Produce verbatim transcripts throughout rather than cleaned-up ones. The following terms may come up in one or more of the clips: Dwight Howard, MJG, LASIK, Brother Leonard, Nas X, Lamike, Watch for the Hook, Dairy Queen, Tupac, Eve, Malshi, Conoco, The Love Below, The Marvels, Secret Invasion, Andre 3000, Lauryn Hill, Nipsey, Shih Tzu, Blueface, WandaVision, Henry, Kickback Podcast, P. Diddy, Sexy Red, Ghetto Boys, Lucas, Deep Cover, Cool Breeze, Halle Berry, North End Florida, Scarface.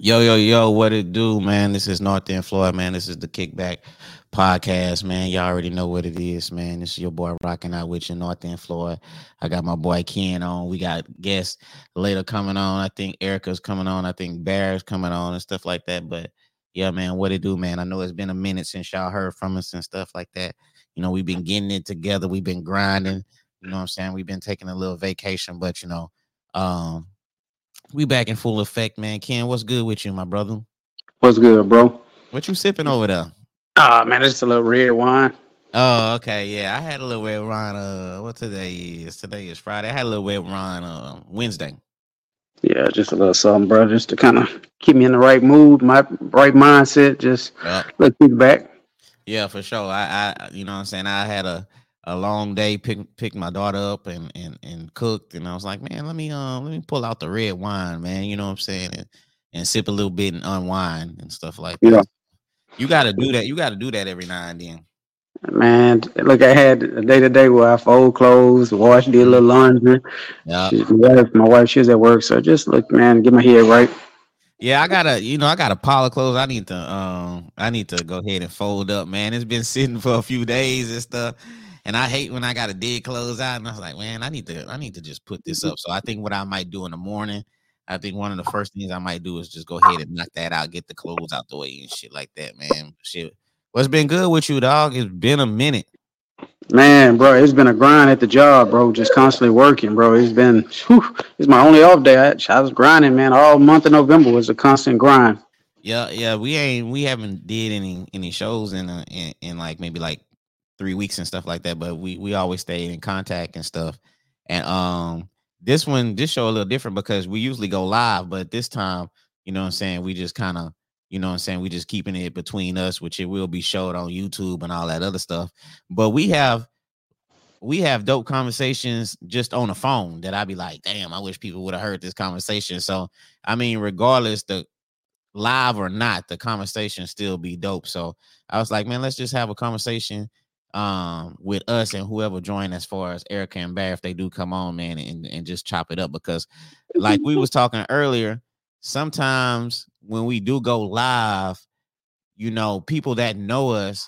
Yo, yo, yo, what it do, man? This is North End Florida, man. This is the Kickback Podcast, man. Y'all already know what it is, man. This is your boy rocking out with you, North End Florida. I got my boy Ken on. We got guests later coming on. I think Erica's coming on. I think Bear's coming on and stuff like that. But yeah, man, what it do, man? I know it's been a minute since y'all heard from us and stuff like that. You know, we've been getting it together. We've been grinding. You know what I'm saying? We've been taking a little vacation, but you know, um, we back in full effect, man. Ken, what's good with you, my brother? What's good, bro? What you sipping over there? Ah, uh, man, it's just a little red wine. Oh, okay, yeah. I had a little red wine. Uh, what today is? Today is Friday. I had a little red wine. Uh, Wednesday. Yeah, just a little something, bro, just to kind of keep me in the right mood, my right mindset. Just yep. Look back. Yeah, for sure. I, I, you know, what I'm saying, I had a. A long day, picked picked my daughter up and, and and cooked, and I was like, man, let me um let me pull out the red wine, man. You know what I'm saying, and, and sip a little bit and unwind and stuff like that. Yeah. You got to do that. You got to do that every now and then. Man, look, I had a day today where I fold clothes, washed, did a little laundry. Yeah, my wife, she was at work, so just look, man, get my head right. Yeah, I gotta, you know, I got a pile of clothes. I need to um I need to go ahead and fold up, man. It's been sitting for a few days and stuff. And I hate when I got to dig clothes out, and I was like, man, I need to, I need to just put this up. So I think what I might do in the morning, I think one of the first things I might do is just go ahead and knock that out, get the clothes out the way and shit like that, man. Shit, what's been good with you, dog? It's been a minute, man, bro. It's been a grind at the job, bro. Just constantly working, bro. It's been, whew, it's my only off day. I, I was grinding, man. All month of November was a constant grind. Yeah, yeah. We ain't, we haven't did any any shows in a, in, in like maybe like. three weeks and stuff like that, but we we always stayed in contact and stuff. And um this one, this show a little different because we usually go live, but this time, you know what I'm saying, we just kind of, you know what I'm saying, we just keeping it between us, which it will be showed on YouTube and all that other stuff. But we have we have dope conversations just on the phone that I'd be like, damn, I wish people would have heard this conversation. So I mean, regardless the live or not, the conversation still be dope. So I was like, man, let's just have a conversation um with us and whoever joined as far as Erykah and Bear, if they do come on, man, and, and just chop it up, because like we was talking earlier, sometimes when we do go live, you know, people that know us,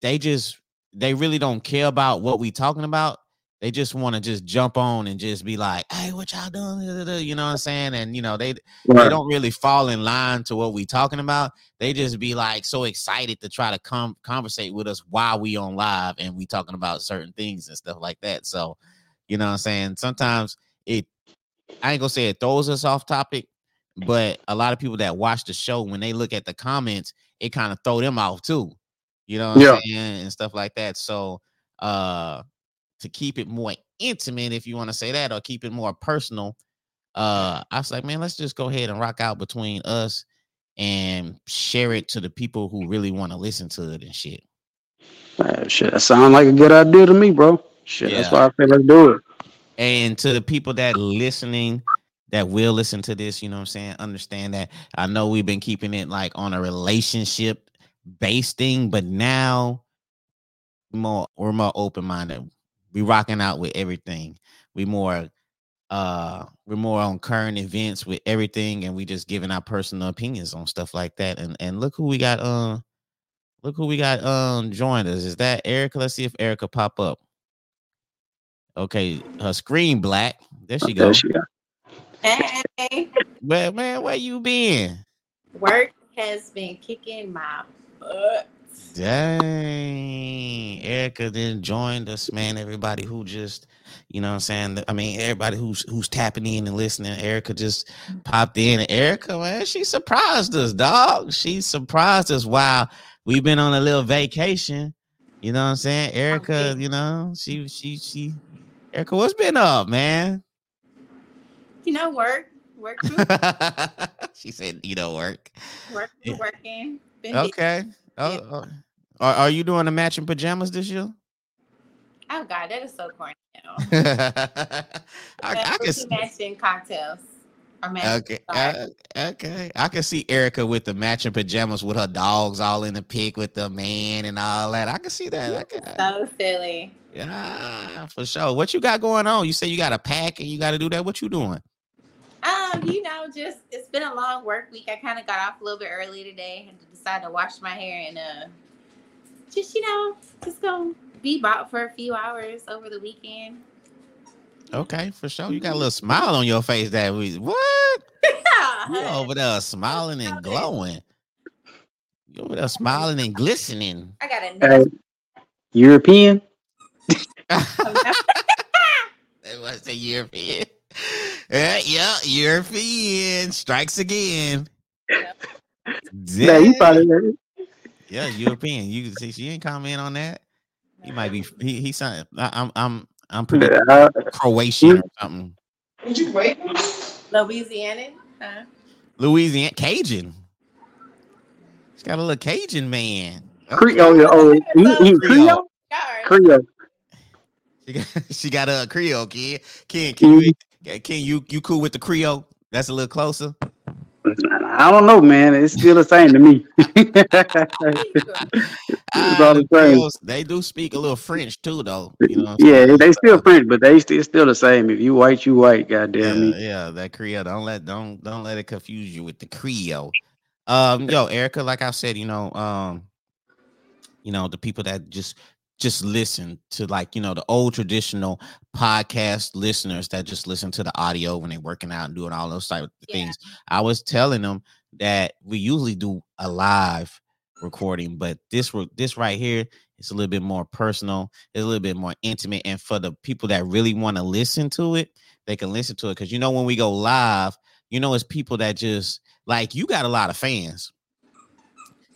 they just, they really don't care about what we talking about. They just want to just jump on and just be like, hey, what y'all doing? You know what I'm saying? And, you know, they right. they don't really fall in line to what we talking about. They just be like so excited to try to come conversate with us while we on live and we talking about certain things and stuff like that. So, you know what I'm saying? Sometimes it, I ain't gonna say it throws us off topic, but a lot of people that watch the show, when they look at the comments, it kind of throw them off too. You know what yeah. I'm saying? And stuff like that. So, uh, to keep it more intimate, if you want to say that, or keep it more personal, uh, I was like, man, let's just go ahead and rock out between us and share it to the people who really want to listen to it and shit. Uh, shit, that sounds like a good idea to me, bro. Shit, yeah. That's why I say let's do it. And to the people that listening, that will listen to this, you know what I'm saying, understand that I know we've been keeping it like on a relationship based thing, but now more we're more open minded. We rocking out with everything. We more, uh, we're more on current events with everything, and we just giving our personal opinions on stuff like that. And and look who we got. Um, look who we got. Um, joined us. Is that Erykah? Let's see if Erykah pop up. Okay, her screen black. There she goes. Hey. Well, man, where you been? Work has been kicking my butt. Dang, Erykah then joined us, man. Everybody who just, you know what I'm saying? I mean, everybody who's who's tapping in and listening, Erykah just popped in. And Erykah, man, she surprised us, dog. She surprised us while we've been on a little vacation. You know what I'm saying? Erykah, okay. You know, she, she, she, Erykah, what's been up, man? You know, work, work. She said, you know, work. Work, working. Been okay. Busy. Oh, oh. Are, are you doing the matching pajamas this year? Oh God, that is so corny. I, I can see matching cocktails. Or matching okay, uh, okay. I can see Erykah with the matching pajamas with her dogs all in the pic with the man and all that. I can see that. I can, so silly. Yeah, for sure. What you got going on? You say you got a pack and you got to do that. What you doing? Um, um, you know, just it's been a long work week. I kind of got off a little bit early today and decided to wash my hair and uh, just you know, just go bebop for a few hours over the weekend. Okay, for sure. You got a little smile on your face that week. What? You over there smiling and glowing. You over there smiling and glistening. I got a nose. Uh, European. It was a European. Yeah, yeah, European strikes again. Yeah. Yeah, you probably heard it. Yeah, European. You see, she didn't comment on that. He might be. He he signed. I'm I'm I'm pretty uh, Croatian or something. Did you wait? Louisiana. Huh? Louisiana Cajun. She's got a little Cajun man. Creole. Oh, oh, Creole. Creole. She got, she got a Creole kid. Ken, can you, can you you cool with the Creole? That's a little closer. I don't know, man. It's still the same to me. uh, the Creoles, they do speak a little French too, though. You know yeah, they still French, but they still still the same. If you white, you white. Goddamn. Yeah, me. Yeah, that Creole. Don't let don't don't let it confuse you with the Creole. Um, yo, Erica, like I said, you know, um, you know, the people that just. Just listen to, like, you know, the old traditional podcast listeners that just listen to the audio when they're working out and doing all those type of yeah. things. I was telling them that we usually do a live recording, but this this right here is a little bit more personal. It's a little bit more intimate. And for the people that really want to listen to it, they can listen to it. Because, you know, when we go live, you know, it's people that just, like, you got a lot of fans.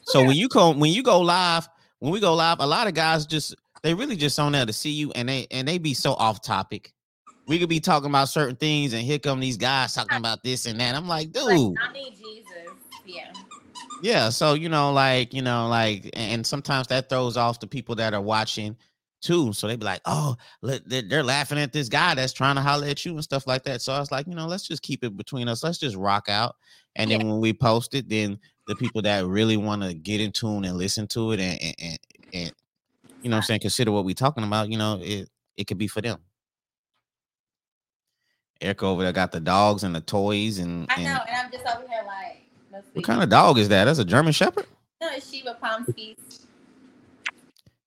So yeah. when you come, when you go live, When we go live, a lot of guys just, they really just on there to see you, and they and they be so off topic. We could be talking about certain things, and here come these guys talking about this and that. I'm like, dude. Like, I need Jesus. Yeah. Yeah, so, you know, like, you know, like, and sometimes that throws off the people that are watching, too. So they be like, oh, they're laughing at this guy that's trying to holler at you and stuff like that. So I was like, you know, let's just keep it between us. Let's just rock out. And then yeah. when we post it, then the people that really want to get in tune and listen to it and, and, and, and you know what I'm saying, consider what we're talking about, you know, it, it could be for them. Erica over there got the dogs and the toys. and. I know, and, and I'm just over here like... Let's what see. Kind of dog is that? That's a German Shepherd? No, it's Sheba Pomsky's.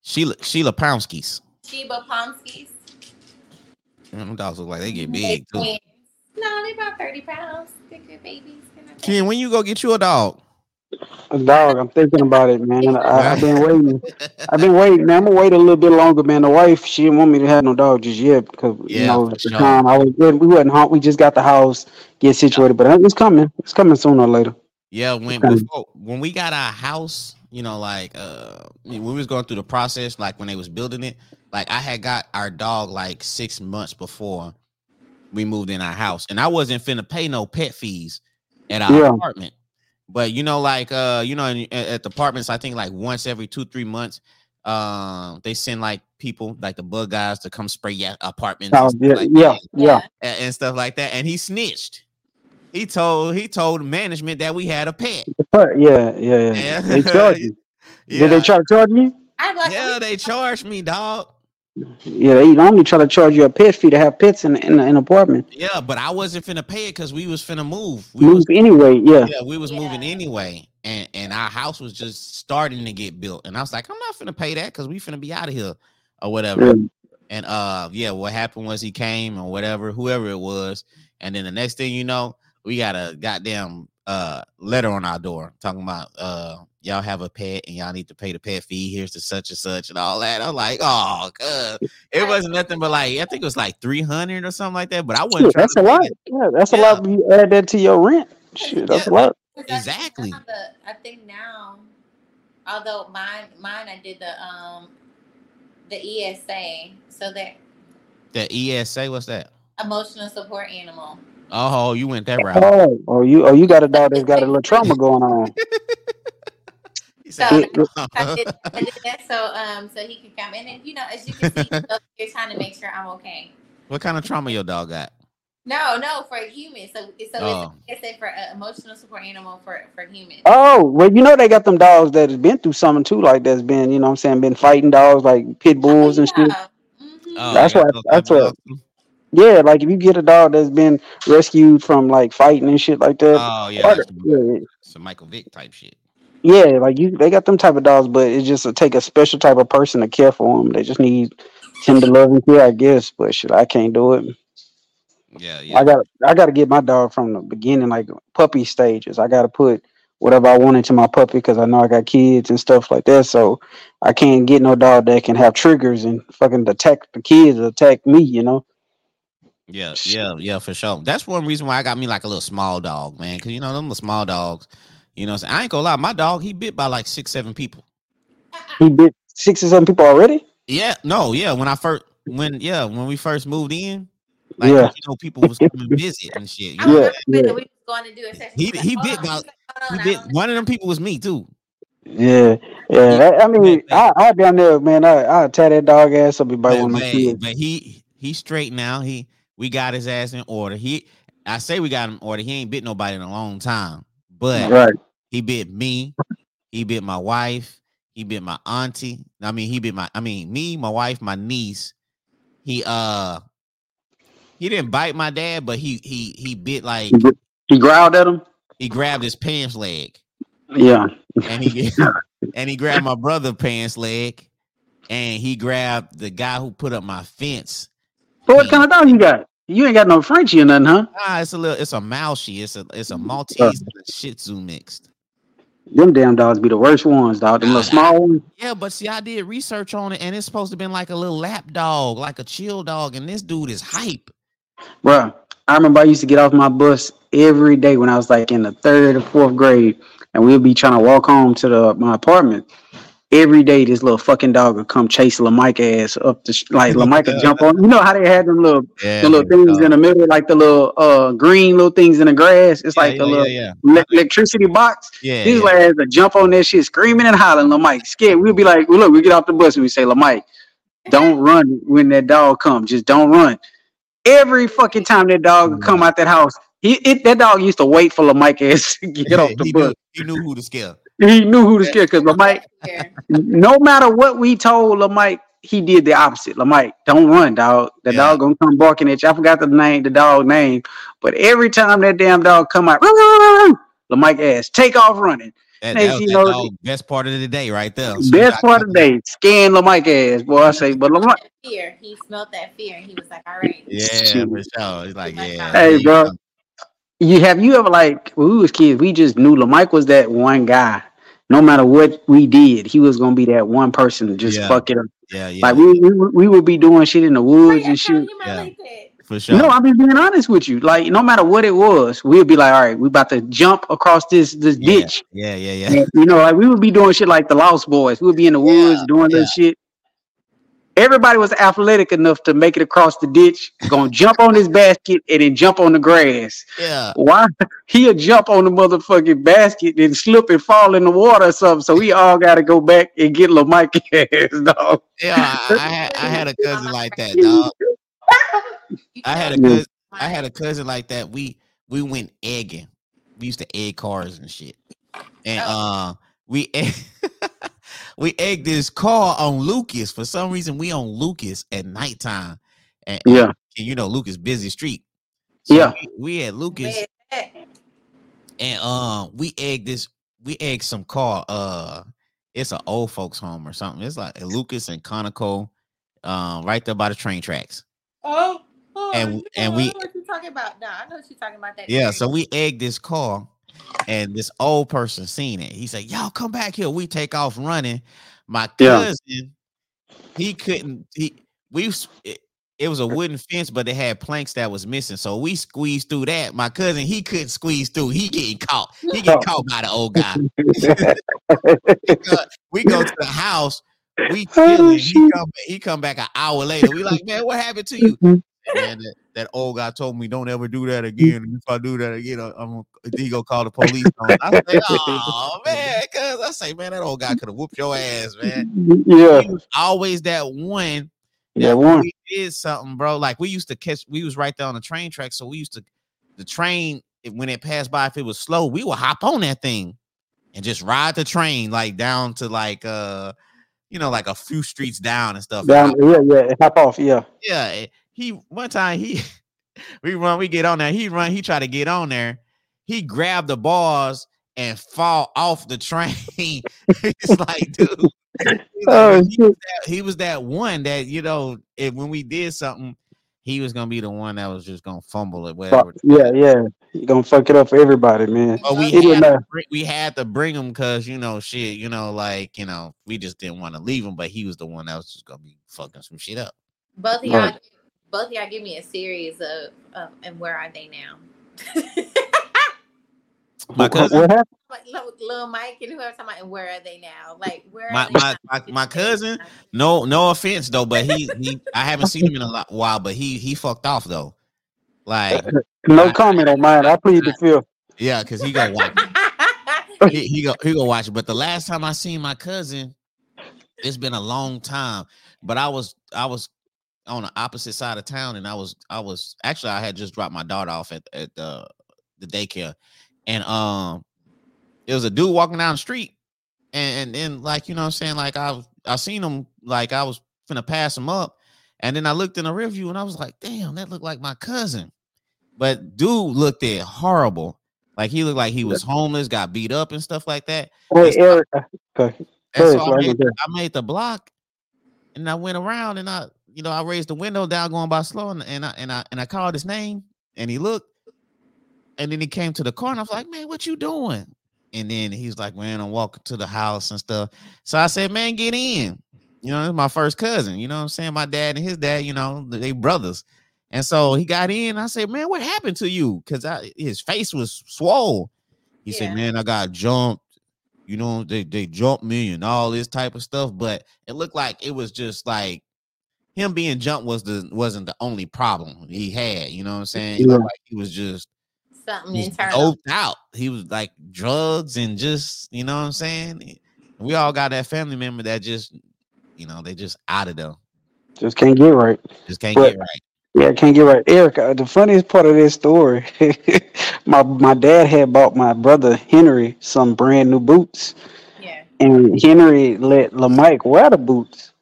Sheila, Sheila Pomsky's. Sheba Pomsky's. Them dogs look like they get big, too. No, they're about thirty pounds. They're good babies. Ken, when you go get you a dog? A dog, I'm thinking about it, man. I, I've been waiting. I've been waiting. Now, I'm gonna wait a little bit longer, man. The wife, she didn't want me to have no dog just yet because yeah, you know at the sure. time I was good. We wasn't home. We just got the house, get situated, but it's coming. It's coming sooner or later. Yeah, when before, when we got our house, you know, like uh, when we was going through the process, like when they was building it, like I had got our dog like six months before we moved in our house, and I wasn't finna pay no pet fees at our yeah. apartment. But, you know, like, uh, you know, in, at the apartments, I think like once every two, three months, uh, they send like people like the bug guys to come spray your apartment. Oh, yeah, like yeah, yeah. And, and stuff like that. And he snitched. He told he told management that we had a pet. Yeah, yeah, yeah. yeah. They charged you. Yeah. Did they try to charge me? Yeah, they charged me, dog. Yeah, they only try to charge you a pet fee to have pets in in an apartment. Yeah, but I wasn't finna pay it because we was finna move. We move was, anyway. Yeah, yeah, we was yeah. moving anyway, and and our house was just starting to get built, and I was like, I'm not finna pay that because we finna be out of here or whatever. Yeah. And uh, yeah, what happened was he came or whatever, whoever it was, and then the next thing you know, we got a goddamn uh letter on our door talking about uh. y'all have a pet and y'all need to pay the pet fee. Here's the such and such and all that. I'm like, oh, God. It wasn't nothing but like, I think it was like three hundred or something like that. But I wasn't. Shit, that's a lot. It. Yeah, that's yeah. a lot. You add that to your rent. Shit, that's yeah. a lot. Exactly. I think now, although mine, mine, I did the um, the E S A, so that the E S A, what's that? Emotional support animal. Oh, you went that route. Oh, oh you, oh, you got a dog that's got a little trauma going on. So I did, I did that so um so he could come in, and you know, as you can see, you're trying to make sure I'm okay. What kind of trauma your dog got? No, no, for a human. So, so oh. it's, it's for an emotional support animal for for humans. Oh, well, you know, they got them dogs that has been through something too, like that's been, you know what I'm saying, been fighting dogs like pit bulls oh, yeah. and shit. Mm-hmm. Oh, that's what. That's what. Yeah, like if you get a dog that's been rescued from like fighting and shit like that. Oh yeah, or, some, yeah. some Michael Vick type shit. Yeah, like you, they got them type of dogs, but it's just a, take a special type of person to care for them. They just need tender love and care, I guess. But shit, I can't do it. Yeah, yeah. I got I got to get my dog from the beginning, like puppy stages. I got to put whatever I want into my puppy because I know I got kids and stuff like that. So I can't get no dog that can have triggers and fucking attack the kids or attack me, you know. Yeah, yeah, yeah, for sure. That's one reason why I got me like a little small dog, man. Because you know them little small dogs. You know what I'm saying? I ain't gonna lie, my dog, he bit by like six, seven people. He bit six or seven people already? Yeah, no, yeah. When I first when yeah, when we first moved in, like yeah. you know, people was coming to visit and shit. You I know yeah. that we was going to do a session. He like, he bit by he bit one of them people was me too. Yeah, yeah. That, I mean I I down there, man. I I'll tie that dog ass up by one of my kids. But he he straight now. He we got his ass in order. He I say we got him in order. He ain't bit nobody in a long time. But right. he bit me, he bit my wife, he bit my auntie. I mean, he bit my, I mean, me, my wife, my niece. He uh, he didn't bite my dad, but he he he bit like he growled at him. He grabbed his pants leg. Yeah, and he and he grabbed my brother's pants leg, and he grabbed the guy who put up my fence. But what kind of dog you got? You ain't got no Frenchie or nothing, huh? Nah, it's a little, it's a Malshi, it's a, it's a Maltese uh, and a Shih Tzu mixed. Them damn dogs be the worst ones, dog. Them nah, little small ones. Yeah, but see, I did research on it, and it's supposed to been like a little lap dog, like a chill dog, and this dude is hype. Bruh, I remember I used to get off my bus every day when I was like in the third or fourth grade, and we'd be trying to walk home to the my apartment. Every day, this little fucking dog would come chase Lamike ass up the sh- like Lamike would jump on. You know how they had them little, yeah, the little things in the middle, like the little uh green little things in the grass. It's yeah, like yeah, the little yeah, yeah. Le- electricity box. Yeah, these yeah. lads would jump on that shit, screaming and hollering. Lamike scared. We'd be like, well, look, we get off the bus and we say, Lamike, don't run when that dog comes. Just don't run. Every fucking time that dog would come out that house, he it, that dog used to wait for Lamike ass to get off the he bus. Knew, he knew who to scare. He knew who to scare because Lamike, no matter what we told Lamike, he did the opposite. Lamike, don't run, dog. The yeah. dog gonna come barking at you. I forgot the name, the dog name, but every time that damn dog come out, Lamike ass, take off running. That, that, that know, dog, best part of the day, right there. So best part of the day, scan Lamike ass, boy. I say, but Lamike, fear. He smelled that fear, and he was like, all right. Yeah, for sure. He's like, yeah. Hey, bro. You have you ever like when we was kids, we just knew Lamike was that one guy. No matter what we did, he was gonna be that one person to just yeah. fuck it up. Yeah, yeah. Like yeah. we we we would be doing shit in the woods like, and shit. Yeah. Like for sure. No, I mean being honest with you. Like no matter what it was, we'd be like, all right, we about to jump across this this yeah. ditch. Yeah, yeah, yeah. And, you know, like we would be doing shit like the Lost Boys. We would be in the woods yeah, doing yeah. this shit. Everybody was athletic enough to make it across the ditch, gonna jump on his basket and then jump on the grass. Yeah. Why? He'll jump on the motherfucking basket and slip and fall in the water or something. So we all gotta go back and get Lamike ass, dog. Yeah, I, I, had, I had a cousin like that, dog. I had a cousin, I had a cousin like that. We we went egging. We used to egg cars and shit. And uh, we egg- We egged this car on Lucas. For some reason, we on Lucas at nighttime. And, yeah. And, you know, Lucas, busy street. So yeah. We, we at Lucas. And um, we egged this, we egged some car. Uh, it's an old folks home or something. It's like Lucas and Conoco, um, right there by the train tracks. Oh, oh and, and know we, what you're talking about. No, I know what you're talking about. That yeah, area. So we egged this car. And this old person seen it. He said, y'all come back here. We take off running. My cousin, yeah. he couldn't, he, we, it, it was a wooden fence, but it had planks that was missing. So we squeezed through that. My cousin, he couldn't squeeze through. He getting caught. He getting caught by the old guy. we, go, we go to the house. We chilling. He come, he come back an hour later. We like, man, what happened to you? And that, that old guy told me, don't ever do that again. And if I do that again, I'm he gonna call the police. I say, oh man, cause I say, man, that old guy could have whooped your ass, man. Yeah, he was always that one. Yeah, one we did something, bro. Like we used to catch. We was right there on the train track, so we used to the train when it passed by. If it was slow, we would hop on that thing and just ride the train like down to like uh, you know, like a few streets down and stuff. Down, yeah, yeah, hop off, yeah, yeah. It, He one time he we run, we get on there. He run, he tried to get on there. He grabbed the bars and fall off the train. It's like, dude. Oh, he, was that, he was that one that, you know, if when we did something, he was gonna be the one that was just gonna fumble it, whatever. Yeah, yeah, he gonna fuck it up for everybody, man. But we had to, we had to bring him because, you know, shit, you know, like, you know, we just didn't want to leave him, but he was the one that was just gonna be fucking some shit up. Both of y'all, right. both of y'all, give me a series of, um, and where are they now? My cousin, what happened? Like Lamike and whoever talking about, and where are they now? Like, where? Are my, they my, my my cousin. No, no offense though, but he he. I haven't seen him in a while, but he he fucked off though. Like, no I, comment on mine. I plead the fifth. Yeah, because he got watch. he, he go he go watch it. But the last time I seen my cousin, it's been a long time. But I was I was on the opposite side of town, and I was I was actually I had just dropped my daughter off at at the the daycare, and um. There was a dude walking down the street, and then, like, you know what I'm saying? Like, I I seen him, like, I was finna pass him up, and then I looked in the rearview, and I was like, damn, that looked like my cousin. But dude looked at horrible. Like, he looked like he was homeless, got beat up and stuff like that. Hey, so, Erica. Okay. So I, made, I made the block, and I went around, and I, you know, I raised the window down going by slow, and, and, I, and, I, and I called his name, and he looked, and then he came to the car, and I was like, man, what you doing? And then he's like, man, I'm walking to the house and stuff. So I said, man, get in. You know, this is my first cousin. You know what I'm saying? My dad and his dad, you know, they brothers. And so he got in. I said, man, what happened to you? Because his face was swole. He yeah. said, man, I got jumped. You know, they, they jumped me and all this type of stuff. But it looked like it was just like him being jumped was the, wasn't the only problem he had. You know what I'm saying? Yeah. It looked like he was just. Something internal. Out. He was like drugs and just, you know what I'm saying? We all got that family member that just, you know, they just out of them. Just can't get right. Just can't but, get right. Yeah, can't get right. Erica, the funniest part of this story, my my dad had bought my brother Henry some brand new boots. Yeah. And Henry let Lamike wear the boots.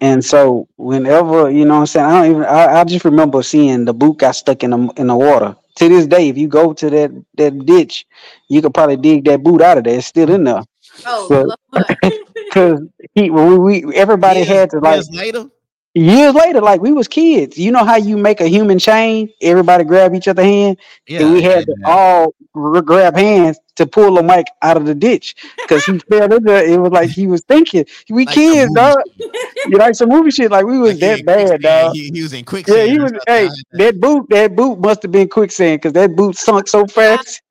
And so whenever, you know what I'm saying, I don't even, I, I just remember seeing the boot got stuck in the, in the water. To this day, if you go to that, that ditch, you could probably dig that boot out of there. It's still in there. Oh, because so, he, we, we, everybody years, had to like years later. Years later, like we was kids. You know how you make a human chain? Everybody grab each other's hand, yeah, and we had to that. all r- grab hands to pull the mic out of the ditch because he fell in there. It was like he was thinking, we like kids, dog. You like some movie shit? Like we was like that bad, dog. He, he was in quicksand. Yeah, he was. Hey, that boot, that boot must have been quicksand because that boot sunk so fast.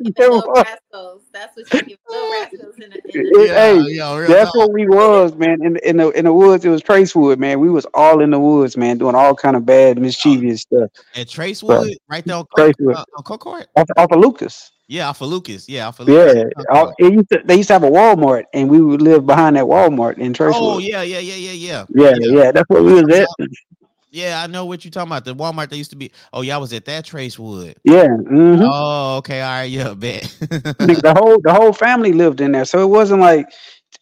That's what you give little rascals in the, in the Hey, yo, yo, that's what we was, man. In the, in the in the woods, it was Tracewood, man. We was all in the woods, man, doing all kind of bad, mischievous stuff. At Tracewood, so, right there on Tracewood, uh, on Concord, off, off of Lucas. Yeah, off of Lucas. Yeah, off of Lucas. Yeah, off, it used to, they used to have a Walmart, and we would live behind that Walmart in Tracewood. Oh yeah, yeah, yeah, yeah, yeah. Yeah, yeah, yeah that's what we was at. Yeah, I know what you're talking about. The Walmart that used to be. Oh, y'all was at that Tracewood. Yeah. Mm-hmm. Oh, okay. All right. Yeah, bet. the whole the whole family lived in there, so it wasn't like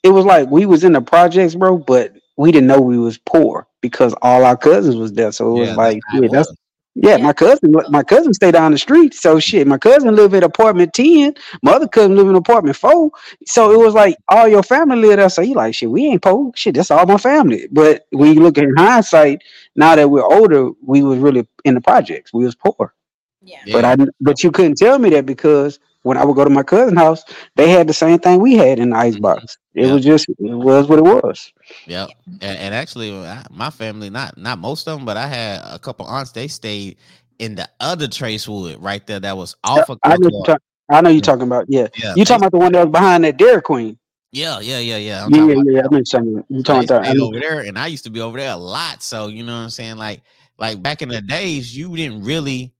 it was like we was in the projects, bro. But we didn't know we was poor because all our cousins was there. So it yeah, was like, yeah, was. That's yeah, yeah. My cousin, my cousin stayed down the street. So shit, my cousin lived in apartment ten. My other cousin lived in apartment four. So it was like all your family lived there. So you like shit. We ain't poor. Shit, that's all my family. But when you look in hindsight. Now that we're older, we was really in the projects. We was poor. Yeah. But I but you couldn't tell me that because when I would go to my cousin's house, they had the same thing we had in the icebox. It yeah. was just it was what it was. Yeah. And, and actually my family, not not most of them, but I had a couple aunts, they stayed in the other Tracewood right there that was off of I know, ta- I know you're talking about, yeah. yeah you talking about the one that was behind that Dairy Queen. Yeah, yeah, yeah, yeah. I'm yeah, yeah, yeah. I'm talking about I mean, over there, and I used to be over there a lot. So you know what I'm saying? Like, like back in the days, you didn't really.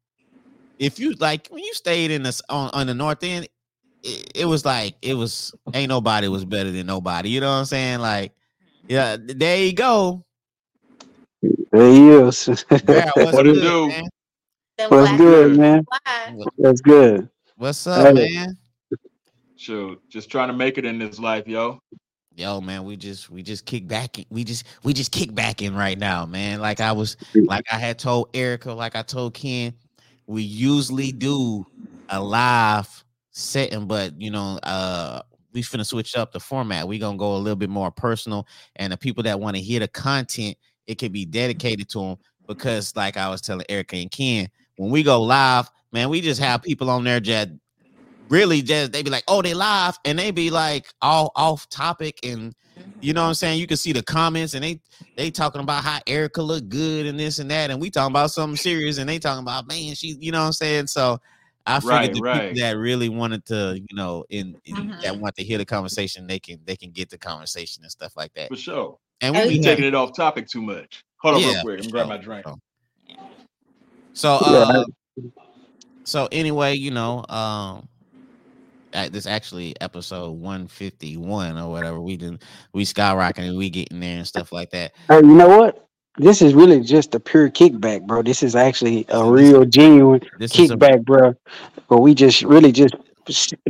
If you like, when you stayed in the on, on the North End, it, it was like it was ain't nobody was better than nobody. You know what I'm saying? Like, yeah, there you go. There he is. Bear, what's what good, do? Man? What's good, man? That's good. What's up, hey. man? Shoot, just trying to make it in this life, yo. yo, man, we just we just kick back. We just we just kick back in right now, man. Like I was, like I had told Erica, like I told Ken, we usually do a live setting, but you know, uh, we finna switch up the format. We gonna go a little bit more personal, and the people that want to hear the content, it could be dedicated to them. Because, like I was telling Erica and Ken, when we go live, man, we just have people on there that really just they be like, oh, they live, and they be like all off topic, and you know what I'm saying? You can see the comments, and they they talking about how Erica look good and this and that, and we talking about something serious, and they talking about, man, she, you know what I'm saying? So I figured right, the right. people that really wanted to, you know, in, in mm-hmm. that want to hear the conversation, they can they can get the conversation and stuff like that. For sure. And we be taking it off topic too much. Hold on yeah, real quick. I'm grabbing my drink. So, uh, so anyway, you know, um, this actually episode one fifty-one or whatever. We didn't, we skyrocketing, we getting there and stuff like that. Hey, you know what? This is really just a pure kickback, bro. This is actually a real, genuine this kickback, a- bro. But we just really just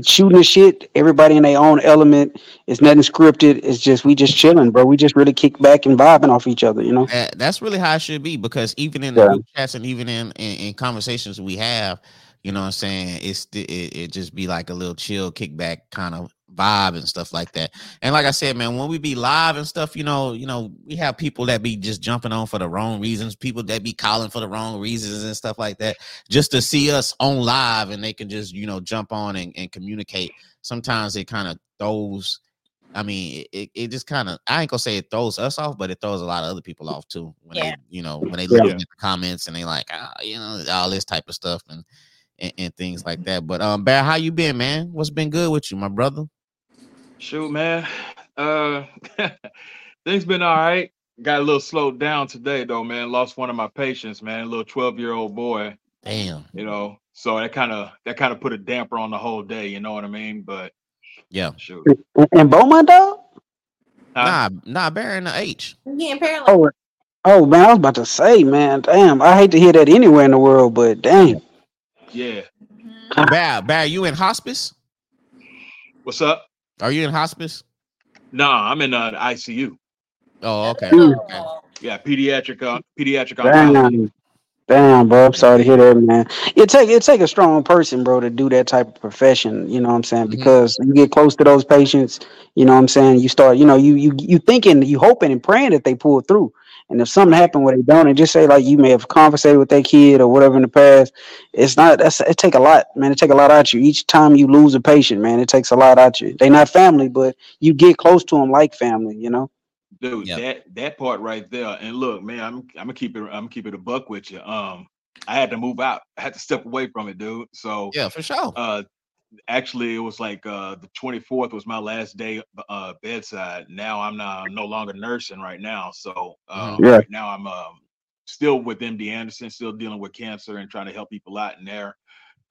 shooting the shit. Everybody in their own element. It's nothing scripted. It's just we just chilling, bro. We just really kick back and vibing off each other, you know. That, that's really how it should be, because even in yeah. the chats and even in, in, in conversations we have, you know what I'm saying, it's it, it just be like a little chill kickback kind of vibe and stuff like that. And like I said, man, when we be live and stuff, you know, you know, we have people that be just jumping on for the wrong reasons, people that be calling for the wrong reasons and stuff like that, just to see us on live, and they can just, you know, jump on and, and communicate. Sometimes it kind of throws, I mean, it, it just kind of, I ain't gonna say it throws us off, but it throws a lot of other people off too. When yeah. they, you know, when they look yeah. at the comments and they like, ah, oh, you know, all this type of stuff and, and, and things like that. But um, Bear, how you been, man? What's been good with you, my brother? Shoot, man. Uh, things been all right. Got a little slowed down today, though, man. Lost one of my patients, man. A little twelve-year-old boy. Damn. You know, so that kind of that kind of put a damper on the whole day. You know what I mean? But yeah, shoot. And Beaumont, though? Nah, nah, bearing the H. Yeah, apparently. Oh, oh, man, I was about to say, man, damn. I hate to hear that anywhere in the world, but damn. Yeah. Bad, bad. You in hospice? What's up? Are you in hospice? No, nah, I'm in uh, the I C U. Oh, okay. okay. Yeah, pediatric, uh, pediatric oncology. Damn, bro. I'm sorry to hear that, man. It take it take a strong person, bro, to do that type of profession. You know what I'm saying? Because mm-hmm. you get close to those patients. You know what I'm saying? You start, you know, you you you thinking, you hoping and praying that they pull through. And if something happened where they don't, and just say like you may have conversated with that kid or whatever in the past, it's not. That's it. Take a lot, man. It take a lot out you. Each time you lose a patient, man, it takes a lot out you. They not family, but you get close to them like family, you know. Dude, yep. that that part right there. And look, man, I'm I'm gonna keep it. I'm gonna keep it a buck with you. Um, I had to move out. I had to step away from it, dude. So yeah, for sure. Uh, actually, it was like uh the twenty-fourth was my last day uh bedside. Now I'm not I'm no longer nursing right now, so um, yeah. right now I'm um still with M D Anderson, still dealing with cancer and trying to help people out in there,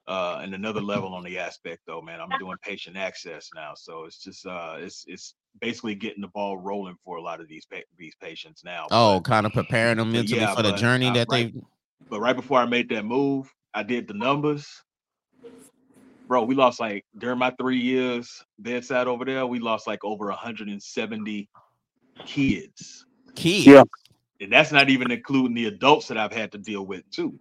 uh and another level on the aspect though, man. I'm doing patient access now, so it's just uh it's it's basically getting the ball rolling for a lot of these pa- these patients now. Oh, kind of preparing them mentally yeah, for the journey I, that right, they. But right before I made that move, I did the numbers. Bro, we lost like during my three years bedside over there, we lost like over one hundred seventy kids. Kids, yeah. And that's not even including the adults that I've had to deal with too.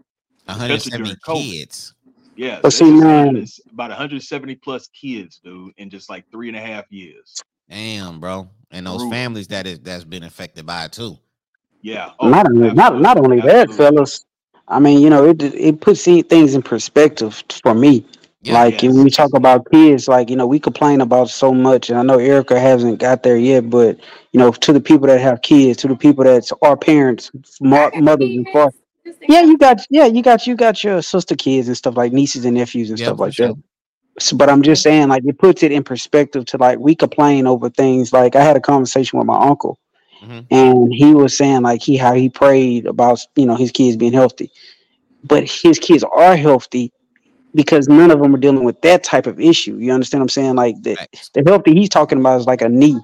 one hundred seventy kids. Yeah, so it's about one hundred seventy plus kids, dude, in just like three and a half years. Damn, bro, and those True. families that is that's been affected by it too. Yeah, oh, not only, not not only absolutely. that, fellas. I mean, you know, it it puts things in perspective for me. Yeah, like yes. when we talk about kids, like, you know, we complain about so much, and I know Erica hasn't got there yet, but you know, to the people that have kids, to the people that are parents, mothers and fathers. Yeah, you got, yeah, you got, you got your sister kids and stuff, like nieces and nephews and yeah, stuff like sure. that. So, but I'm just saying, like, it puts it in perspective to like we complain over things. Like I had a conversation with my uncle, mm-hmm. and he was saying like he how he prayed about, you know, his kids being healthy, but his kids are healthy. Because none of them are dealing with that type of issue. You understand what I'm saying? Like the, the health that he's talking about is like a knee.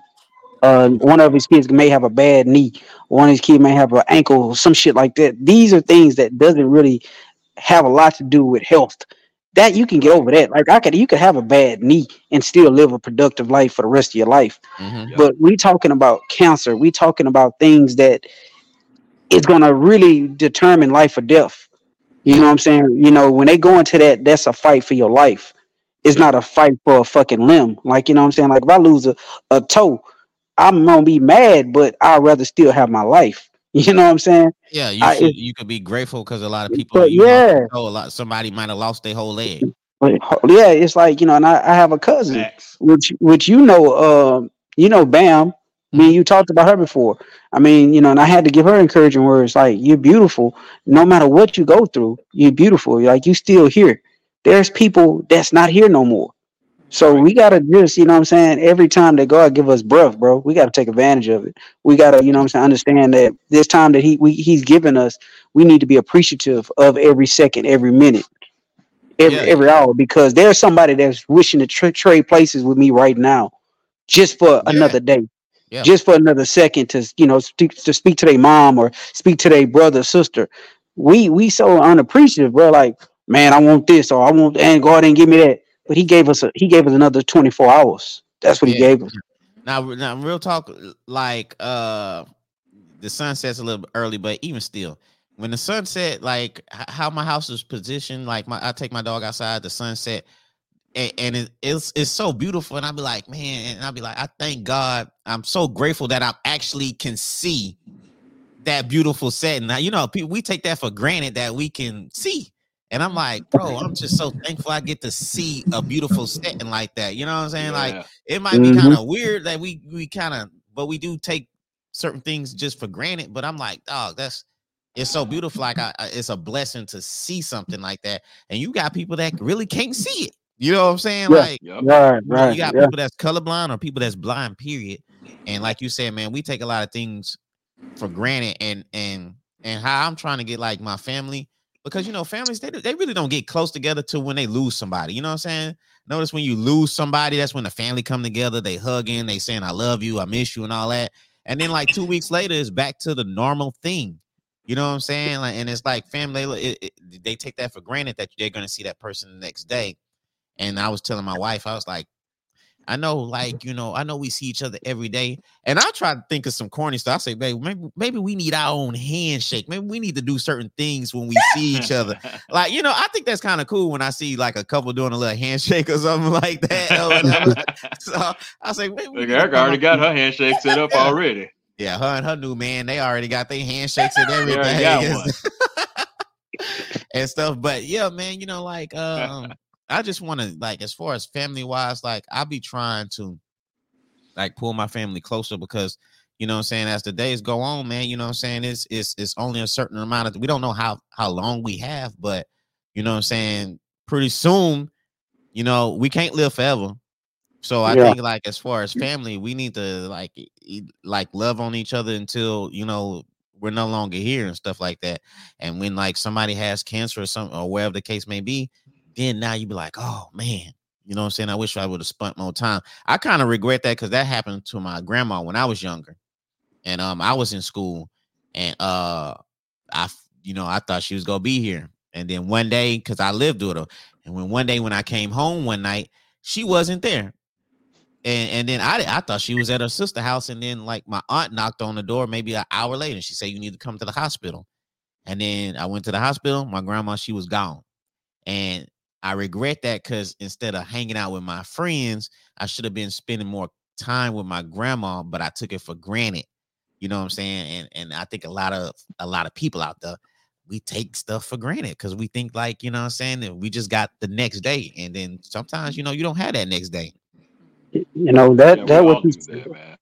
Uh, one of his kids may have a bad knee. One of his kids may have an ankle, some shit like that. These are things that doesn't really have a lot to do with health. that you can get over that. Like I could, you could have a bad knee and still live a productive life for the rest of your life. Mm-hmm. But we talking about cancer. We talking about things that it's going to really determine life or death. You know what I'm saying? You know, when they go into that, that's a fight for your life. It's not a fight for a fucking limb. Like, you know what I'm saying? Like if I lose a, a toe, I'm going to be mad, but I'd rather still have my life. You know what I'm saying? Yeah, you I, should, you could be grateful because a lot of people, yeah, know, a lot, somebody might have lost their whole leg. Yeah, it's like, you know, and I, I have a cousin, Max. which which you know, um, uh, you know, Bam. Mm-hmm. I mean, you talked about her before. I mean, you know, and I had to give her encouraging words like, "You're beautiful. No matter what you go through, you're beautiful. Like you still here. There's people that's not here no more. So we gotta just, you know what I'm saying, every time that God give us breath, bro, we gotta take advantage of it. We gotta, you know what I'm saying, understand that this time that he we he's given us, we need to be appreciative of every second, every minute, every yeah. every hour, because there's somebody that's wishing to tra- trade places with me right now, just for yeah. another day, yeah. just for another second to, you know, speak, to speak to their mom or speak to their brother, sister. We we so unappreciative, bro. Like, man, I want this, or I want, and God didn't give me that. But he gave us a, he gave us another twenty-four hours. That's what yeah. he gave us. Now, now, real talk, like uh, the sun sets a little bit early, but even still, when the sun set, like h- how my house is positioned, like my I take my dog outside, the sunset, and, and it, it's it's so beautiful, and I'll be like, man, and I'll be like, I thank God, I'm so grateful that I actually can see that beautiful setting. Now, you know, people, we take that for granted that we can see. And I'm like, bro, I'm just so thankful I get to see a beautiful setting like that. You know what I'm saying? Yeah. Like, it might be mm-hmm. kind of weird that we we kind of, but we do take certain things just for granted. But I'm like, dog, that's, it's so beautiful. Like, I, I, it's a blessing to see something like that. And you got people that really can't see it. You know what I'm saying? Yeah. Like, yeah. Right, right, you got yeah. people that's colorblind or people that's blind, period. And like you said, man, we take a lot of things for granted. And and and how I'm trying to get like my family. Because, you know, families, they they really don't get close together till when they lose somebody. You know what I'm saying? Notice when you lose somebody, that's when the family come together. They hugging. They saying, I love you. I miss you and all that. And then like two weeks later, it's back to the normal thing. You know what I'm saying? Like, and it's like family, it, it, they take that for granted that they're going to see that person the next day. And I was telling my wife, I was like, I know, like, you know, I know we see each other every day. And I try to think of some corny stuff. I say, babe, maybe, maybe we need our own handshake. Maybe we need to do certain things when we see each other. Like, you know, I think that's kind of cool when I see like a couple doing a little handshake or something like that. So I say, maybe we Erica need already got her handshake set up already. Yeah, her and her new man, they already got their handshakes and everything. They already got one. And stuff. But yeah, man, you know, like, um, I just want to, like, as far as family wise, like I'll be trying to like pull my family closer because, you know what I'm saying? As the days go on, man, you know what I'm saying? It's, it's, it's only a certain amount of, we don't know how, how long we have, but you know what I'm saying? Pretty soon, you know, we can't live forever. So I yeah. think like, as far as family, we need to like, like love on each other until, you know, we're no longer here and stuff like that. And when like somebody has cancer or something or wherever the case may be, then now you be like, oh, man, you know what I'm saying? I wish I would have spent more time. I kind of regret that because that happened to my grandma when I was younger. And um, I was in school and, uh, I, you know, I thought she was going to be here. And then one day, because I lived with her. And when one day when I came home one night, she wasn't there. And and then I I thought she was at her sister's house. And then like my aunt knocked on the door maybe an hour later. She said, you need to come to the hospital. And then I went to the hospital. My grandma, she was gone. And I regret that because instead of hanging out with my friends, I should have been spending more time with my grandma, but I took it for granted. You know what I'm saying? And and I think a lot of a lot of people out there, we take stuff for granted because we think like, you know what I'm saying, that we just got the next day. And then sometimes, you know, you don't have that next day. You know, that yeah, that what you said, man.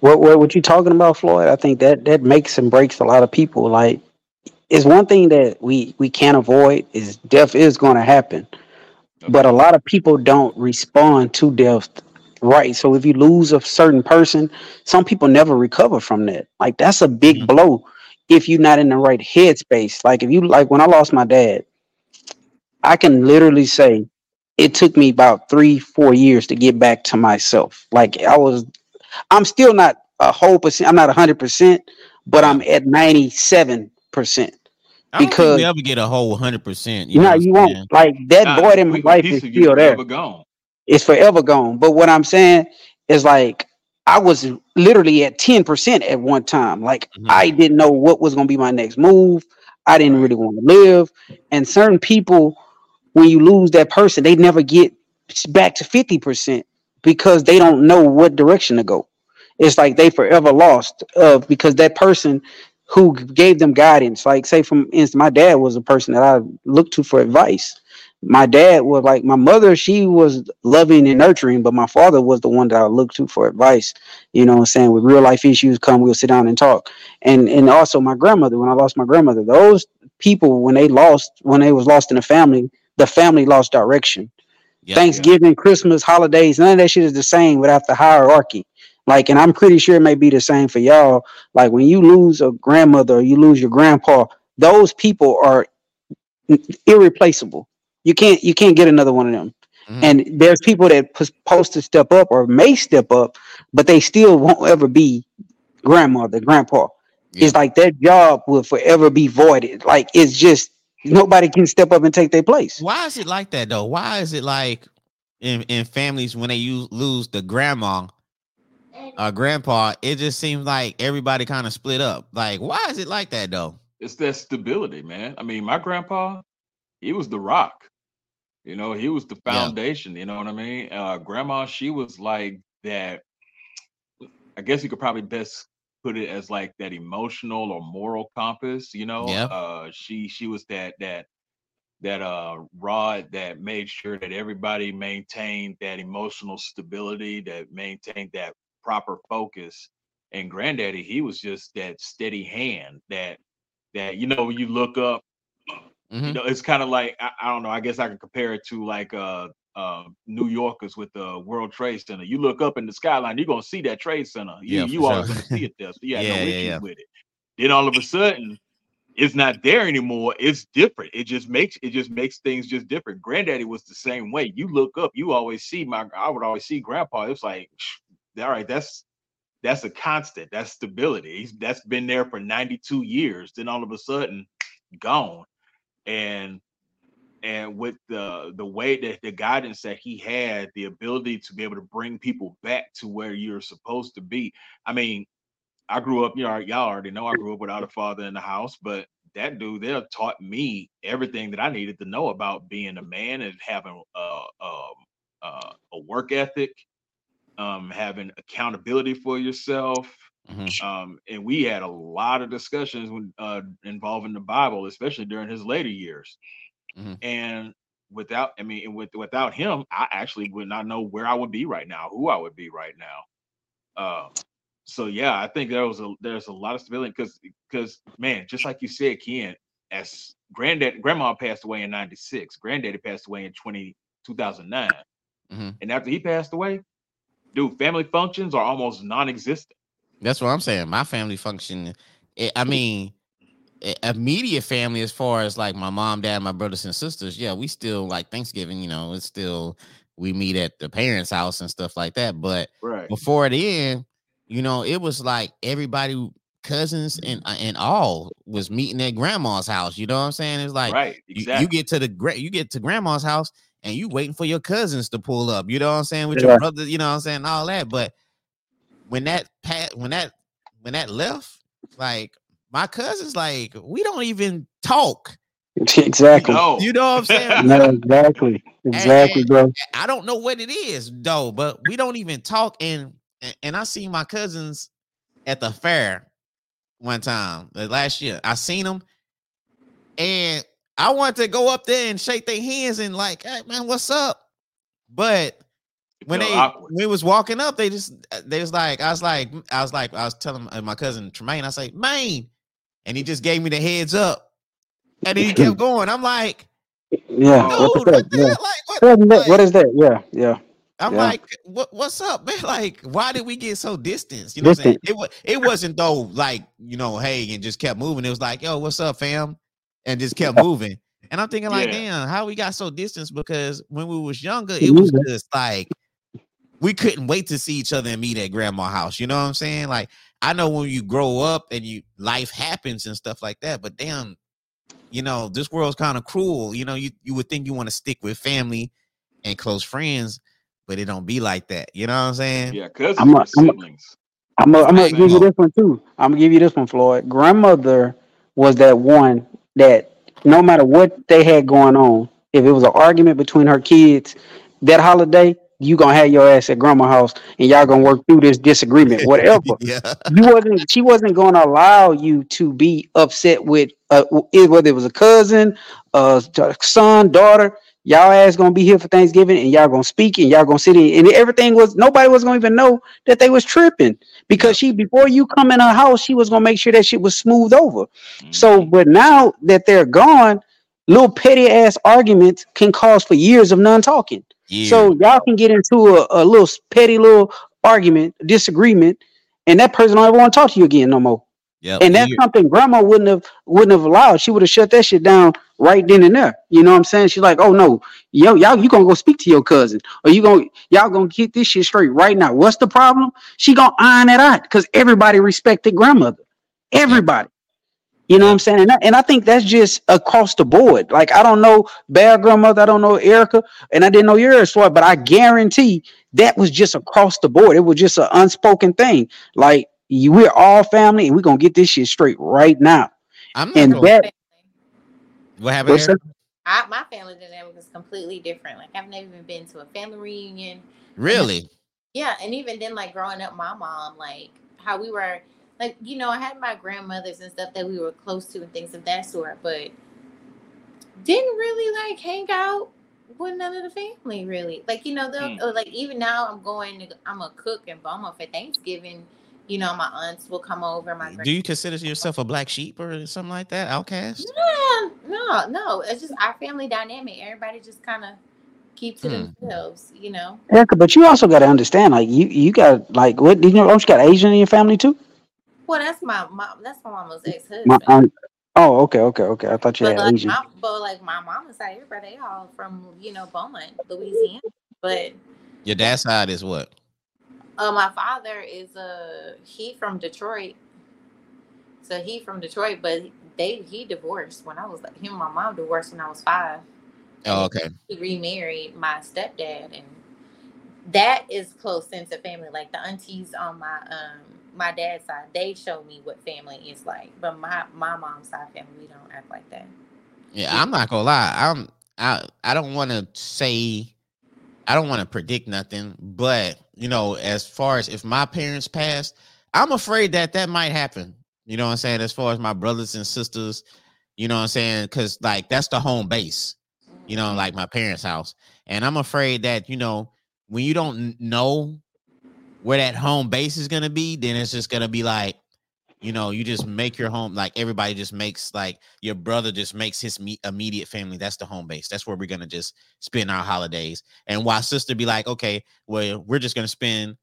What what what you talking about, Floyd? I think that that makes and breaks a lot of people. Like, it's one thing that we, we can't avoid is death is going to happen, but a lot of people don't respond to death. Right. So if you lose a certain person, some people never recover from that. Like that's a big mm-hmm. blow. If you're not in the right headspace, like if you, like when I lost my dad, I can literally say it took me about three, four years to get back to myself. Like I was, I'm still not a whole percent. I'm not a hundred percent, but I'm at ninety-seven percent. I don't because think we ever get a whole one hundred percent. You know, you won't. Like, that nah, void in my life is still there. Gone. It's forever gone. But what I'm saying is, like, I was literally at ten percent at one time. Like, mm-hmm. I didn't know what was going to be my next move. I didn't really want to live. And certain people, when you lose that person, they never get back to fifty percent because they don't know what direction to go. It's like they forever lost uh, because that person who gave them guidance, like say for instance, my dad was a person that I looked to for advice. My dad was like my mother, she was loving and nurturing, but my father was the one that I looked to for advice. You know what I'm saying? With real life issues come, we'll sit down and talk. And and also my grandmother, when I lost my grandmother, those people, when they lost, when they was lost in the family, the family lost direction. Yeah, Thanksgiving, yeah. Christmas, holidays, none of that shit is the same without the hierarchy. Like, and I'm pretty sure it may be the same for y'all. Like, when you lose a grandmother or you lose your grandpa, those people are irreplaceable. You can't you can't get another one of them. Mm-hmm. And there's people that supposed to step up or may step up, but they still won't ever be grandmother, grandpa. Yeah. It's like that job will forever be voided. Like, it's just nobody can step up and take their place. Why is it like that, though? Why is it like in, in families when they use, lose the grandma, Uh, grandpa, it just seems like everybody kind of split up. Like, why is it like that though? It's that stability, man. I mean, my grandpa, he was the rock. You know, he was the foundation. Yeah. You know what I mean? Uh, grandma, she was like that. I guess you could probably best put it as like that emotional or moral compass. You know, yeah. uh, she she was that that that uh rod that made sure that everybody maintained that emotional stability, that maintained that proper focus. And granddaddy, he was just that steady hand that that you know you look up. Mm-hmm. You know, it's kind of like I, I don't know, I guess I can compare it to like uh uh New Yorkers with the World Trade Center. You look up in the skyline, you're gonna see that Trade Center. You, yeah, you always sure. gonna see it there. So you have yeah, no yeah, issues yeah. with it. Then all of a sudden it's not there anymore. It's different. It just makes it just makes things just different. Granddaddy was the same way. You look up, you always see my I would always see grandpa. It's like, all right, that's that's a constant. That's stability. He's, that's been there for ninety-two years. Then all of a sudden, gone. And and with the the way that the guidance that he had, the ability to be able to bring people back to where you're supposed to be. I mean, I grew up. You know, y'all already know I grew up without a father in the house, but that dude there taught me everything that I needed to know about being a man and having a a, a work ethic. Um, having accountability for yourself, mm-hmm. um, and we had a lot of discussions when, uh, involving the Bible, especially during his later years. Mm-hmm. And without, I mean, with, without him, I actually would not know where I would be right now, who I would be right now. Uh, so yeah, I think there was a there's a lot of stability because because man, just like you said, Ken, as granddad, grandma passed away in ninety-six, granddaddy passed away in two thousand nine, mm-hmm. and after he passed away. Dude, family functions are almost non-existent. That's what I'm saying. My family function, it, I mean, immediate family as far as like my mom, dad, my brothers and sisters. Yeah, we still like Thanksgiving, you know, it's still, we meet at the parents' house and stuff like that. But right. before then, you know, it was like everybody, cousins and and all was meeting at grandma's house. You know what I'm saying? It's like, right, exactly. you, you get to the you get to grandma's house and you waiting for your cousins to pull up, you know what I'm saying, with yeah. your brother, you know what I'm saying, all that. But when that pat, when that, when that left, like my cousins, like we don't even talk. Exactly. No. You know what I'm saying? No, exactly, exactly, and, bro. I don't know what it is though, but we don't even talk. And and I seen my cousins at the fair one time last year. I seen them, and I want to go up there and shake their hands and like, hey man, what's up? But when they awkward. when we was walking up, they just they was like, I was like, I was like, I was telling my cousin Tremaine, I say, like, Maine, and he just gave me the heads up, and he kept going. I'm like, yeah, dude, what, yeah. Like, what, like, what is that? Yeah, yeah. I'm yeah. like, what, what's up, man? Like, why did we get so distant? You know, distant. What I'm saying? It was it wasn't though, like you know, hey, and just kept moving. It was like, yo, what's up, fam? And just kept moving. And I'm thinking like, yeah. damn, how we got so distant? Because when we was younger, it was just like, we couldn't wait to see each other and meet at grandma's house. You know what I'm saying? Like, I know when you grow up and you life happens and stuff like that, but damn, you know, this world's kind of cruel. You know, you, you would think you want to stick with family and close friends, but it don't be like that. You know what I'm saying? Yeah, because I'm a, siblings. I'm gonna give you this one too. I'm gonna give you this one, Floyd. Grandmother was that one that no matter what they had going on, if it was an argument between her kids that holiday, you gonna have your ass at grandma's house and y'all gonna work through this disagreement, whatever. Yeah. You wasn't, she wasn't gonna allow you to be upset with uh, whether it was a cousin, uh, son, daughter. Y'all ass gonna be here for Thanksgiving and y'all gonna speak and y'all gonna sit in, and everything was, nobody was gonna even know that they was tripping, because she, before you come in her house, she was gonna make sure that shit was smoothed over. Mm-hmm. So, but now that they're gone, little petty ass arguments can cause for years of non-talking. Yeah. So y'all can get into a, a little petty little argument, disagreement, and that person don't ever want to talk to you again no more. Yep. And that's something grandma wouldn't have wouldn't have allowed. She would have shut that shit down right then and there. You know what I'm saying? She's like, oh no, yo, y'all, you gonna go speak to your cousin, or you gonna y'all gonna get this shit straight right now. What's the problem? She gonna iron it out, because everybody respected grandmother. Everybody. You know what I'm saying? And I, and I think that's just across the board. Like, I don't know Bear grandmother, I don't know Erica, and I didn't know yours, but I guarantee that was just across the board. It was just an unspoken thing. Like, you, we're all family, and we're gonna get this shit straight right now. I'm not and that. Family. What happened? I, my family dynamic was completely different. Like, I've never even been to a family reunion. Really? Yeah, and even then, like growing up, my mom, like how we were, like, you know, I had my grandmothers and stuff that we were close to and things of that sort, but didn't really like hang out with none of the family. Really, like, you know, mm. or, like, even now, I'm going to, I'm a cook and bum for Thanksgiving. You know, my aunts will come over. My Do you consider yourself a black sheep or something like that? Outcast? No, no, no. It's just our family dynamic. Everybody just kind of keeps to hmm. themselves, you know. Erica, but you also got to understand, like, you, you got, like, what? You know, you got Asian in your family too? Well, that's my mom. That's my mama's ex-husband. Oh, okay, okay, okay. I thought you but had like Asian. My, but like my mama's side, everybody, they all from, you know, Beaumont, Louisiana. But your dad's side is what? Uh, my father is a uh, he from Detroit, so he from Detroit, but they he divorced when I was like him. And my mom divorced when I was five. Oh, okay. He remarried my stepdad, and that is close sense of family. Like the aunties on my um my dad's side, they show me what family is like, but my my mom's side family, we don't act like that. Yeah, I'm not gonna lie. I'm I I don't want to say. I don't want to predict nothing, but, you know, as far as if my parents passed, I'm afraid that that might happen. You know what I'm saying? As far as my brothers and sisters, you know what I'm saying? Because, like, that's the home base, you know, like my parents' house. And I'm afraid that, you know, when you don't know where that home base is going to be, then it's just going to be like, you know, you just make your home, like everybody just makes, like your brother just makes his me- immediate family. That's the home base. That's where we're going to just spend our holidays. And while sister be like, okay, well, we're just going to spend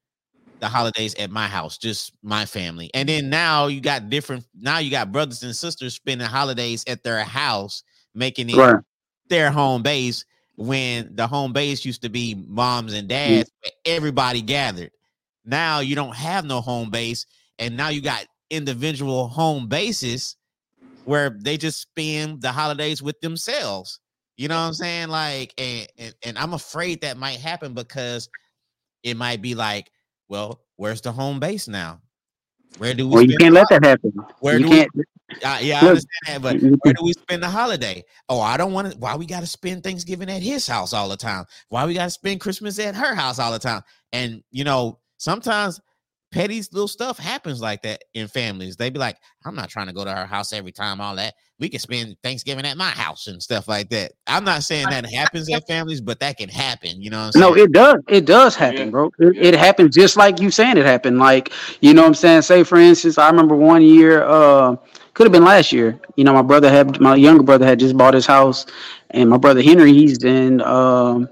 the holidays at my house, just my family. And then now you got different, now you got brothers and sisters spending holidays at their house, making it right. Their home base, when the home base used to be moms and dads, mm-hmm. where everybody gathered. Now you don't have no home base. And now you got individual home bases where they just spend the holidays with themselves. You know what I'm saying? Like, and, and and I'm afraid that might happen, because it might be like, well, where's the home base now? Where do we? Well, you can't let that happen. Where you do can't. We, uh, yeah, I understand that, but where do we spend the holiday? Oh, I don't want to. Why we got to spend Thanksgiving at his house all the time? Why we got to spend Christmas at her house all the time? And you know, sometimes petty little stuff happens like that in families. They be like, I'm not trying to go to her house every time, all that. We can spend Thanksgiving at my house and stuff like that. I'm not saying that happens at families, but that can happen. You know what I'm saying? No, it does. It does happen, yeah. bro. It, yeah. it happens just like you saying it happened. Like, you know what I'm saying? Say, for instance, I remember one year, uh, could have been last year. You know, my brother had, my younger brother had just bought his house, and my brother Henry, he's in, um,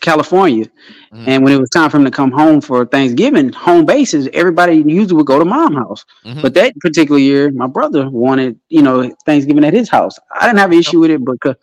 California, mm. and when it was time for him to come home for Thanksgiving, home bases, everybody usually would go to mom's house. Mm-hmm. But that particular year, my brother wanted, you know, Thanksgiving at his house. I didn't have an issue with it, because,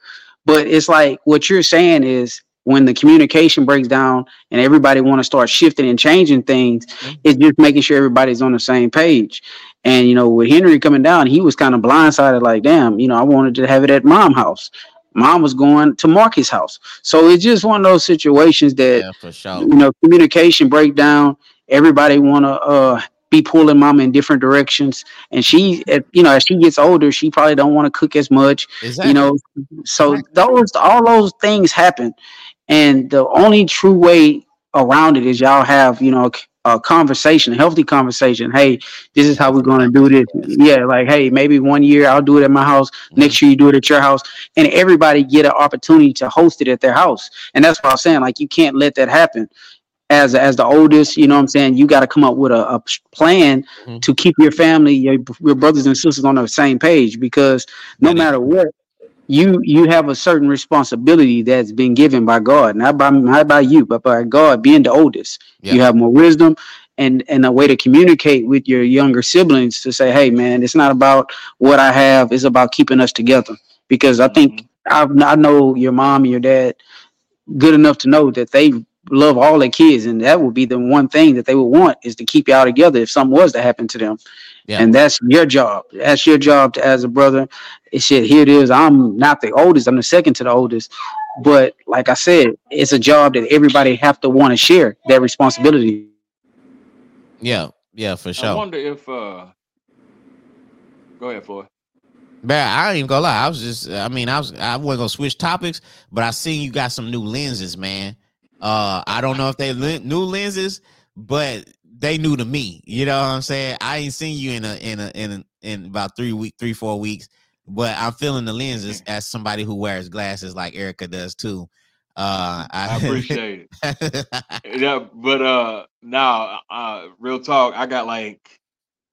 but it's like what you're saying is when the communication breaks down and everybody want to start shifting and changing things, mm-hmm. it's just making sure everybody's on the same page. And, you know, with Henry coming down, he was kind of blindsided like, damn, you know, I wanted to have it at Mom's house. Mom was going to Marky's house. So it's just one of those situations that, yeah, for sure. you know, communication breakdown. Everybody want to uh, be pulling mom in different directions. And she, you know, as she gets older, she probably don't want to cook as much, exactly. you know. So exactly. those all those things happen. And the only true way around it is y'all have, you know, a conversation, a healthy conversation. Hey, this is how we're going to do this. Yeah, like, hey, maybe one year I'll do it at my house. Mm-hmm. Next year you do it at your house. And everybody get an opportunity to host it at their house. And that's what I'm saying. Like, you can't let that happen. As as the oldest, you know what I'm saying? You got to come up with a, a plan mm-hmm. to keep your family, your, your brothers and sisters on the same page. Because no mm-hmm. matter what, You you have a certain responsibility that's been given by God, not by not by you, but by God. Being the oldest, yeah. you have more wisdom and and a way to communicate with your younger siblings to say, "Hey, man, it's not about what I have; it's about keeping us together." Because I think mm-hmm. I I know your mom and your dad good enough to know that they love all their kids, and that would be the one thing that they would want is to keep y'all together if something was to happen to them. Yeah. And that's your job. That's your job to, as a brother. It shit, here it is. I'm not the oldest. I'm the second to the oldest. But like I said, it's a job that everybody have to want to share that responsibility. Yeah, yeah, for sure. I wonder if. Uh... Go ahead, Floyd. Man, I ain't even gonna lie. I was just. I mean, I was. I wasn't gonna switch topics, but I seen you got some new lenses, man. Uh, I don't know if they lent new lenses, but. They new to me, you know what I'm saying? I ain't seen you in a in a in a, in about three week, three four weeks, but I'm feeling the lenses as somebody who wears glasses like Erica does too. Uh, I, I appreciate it. Yeah, but uh, now uh, real talk, I got like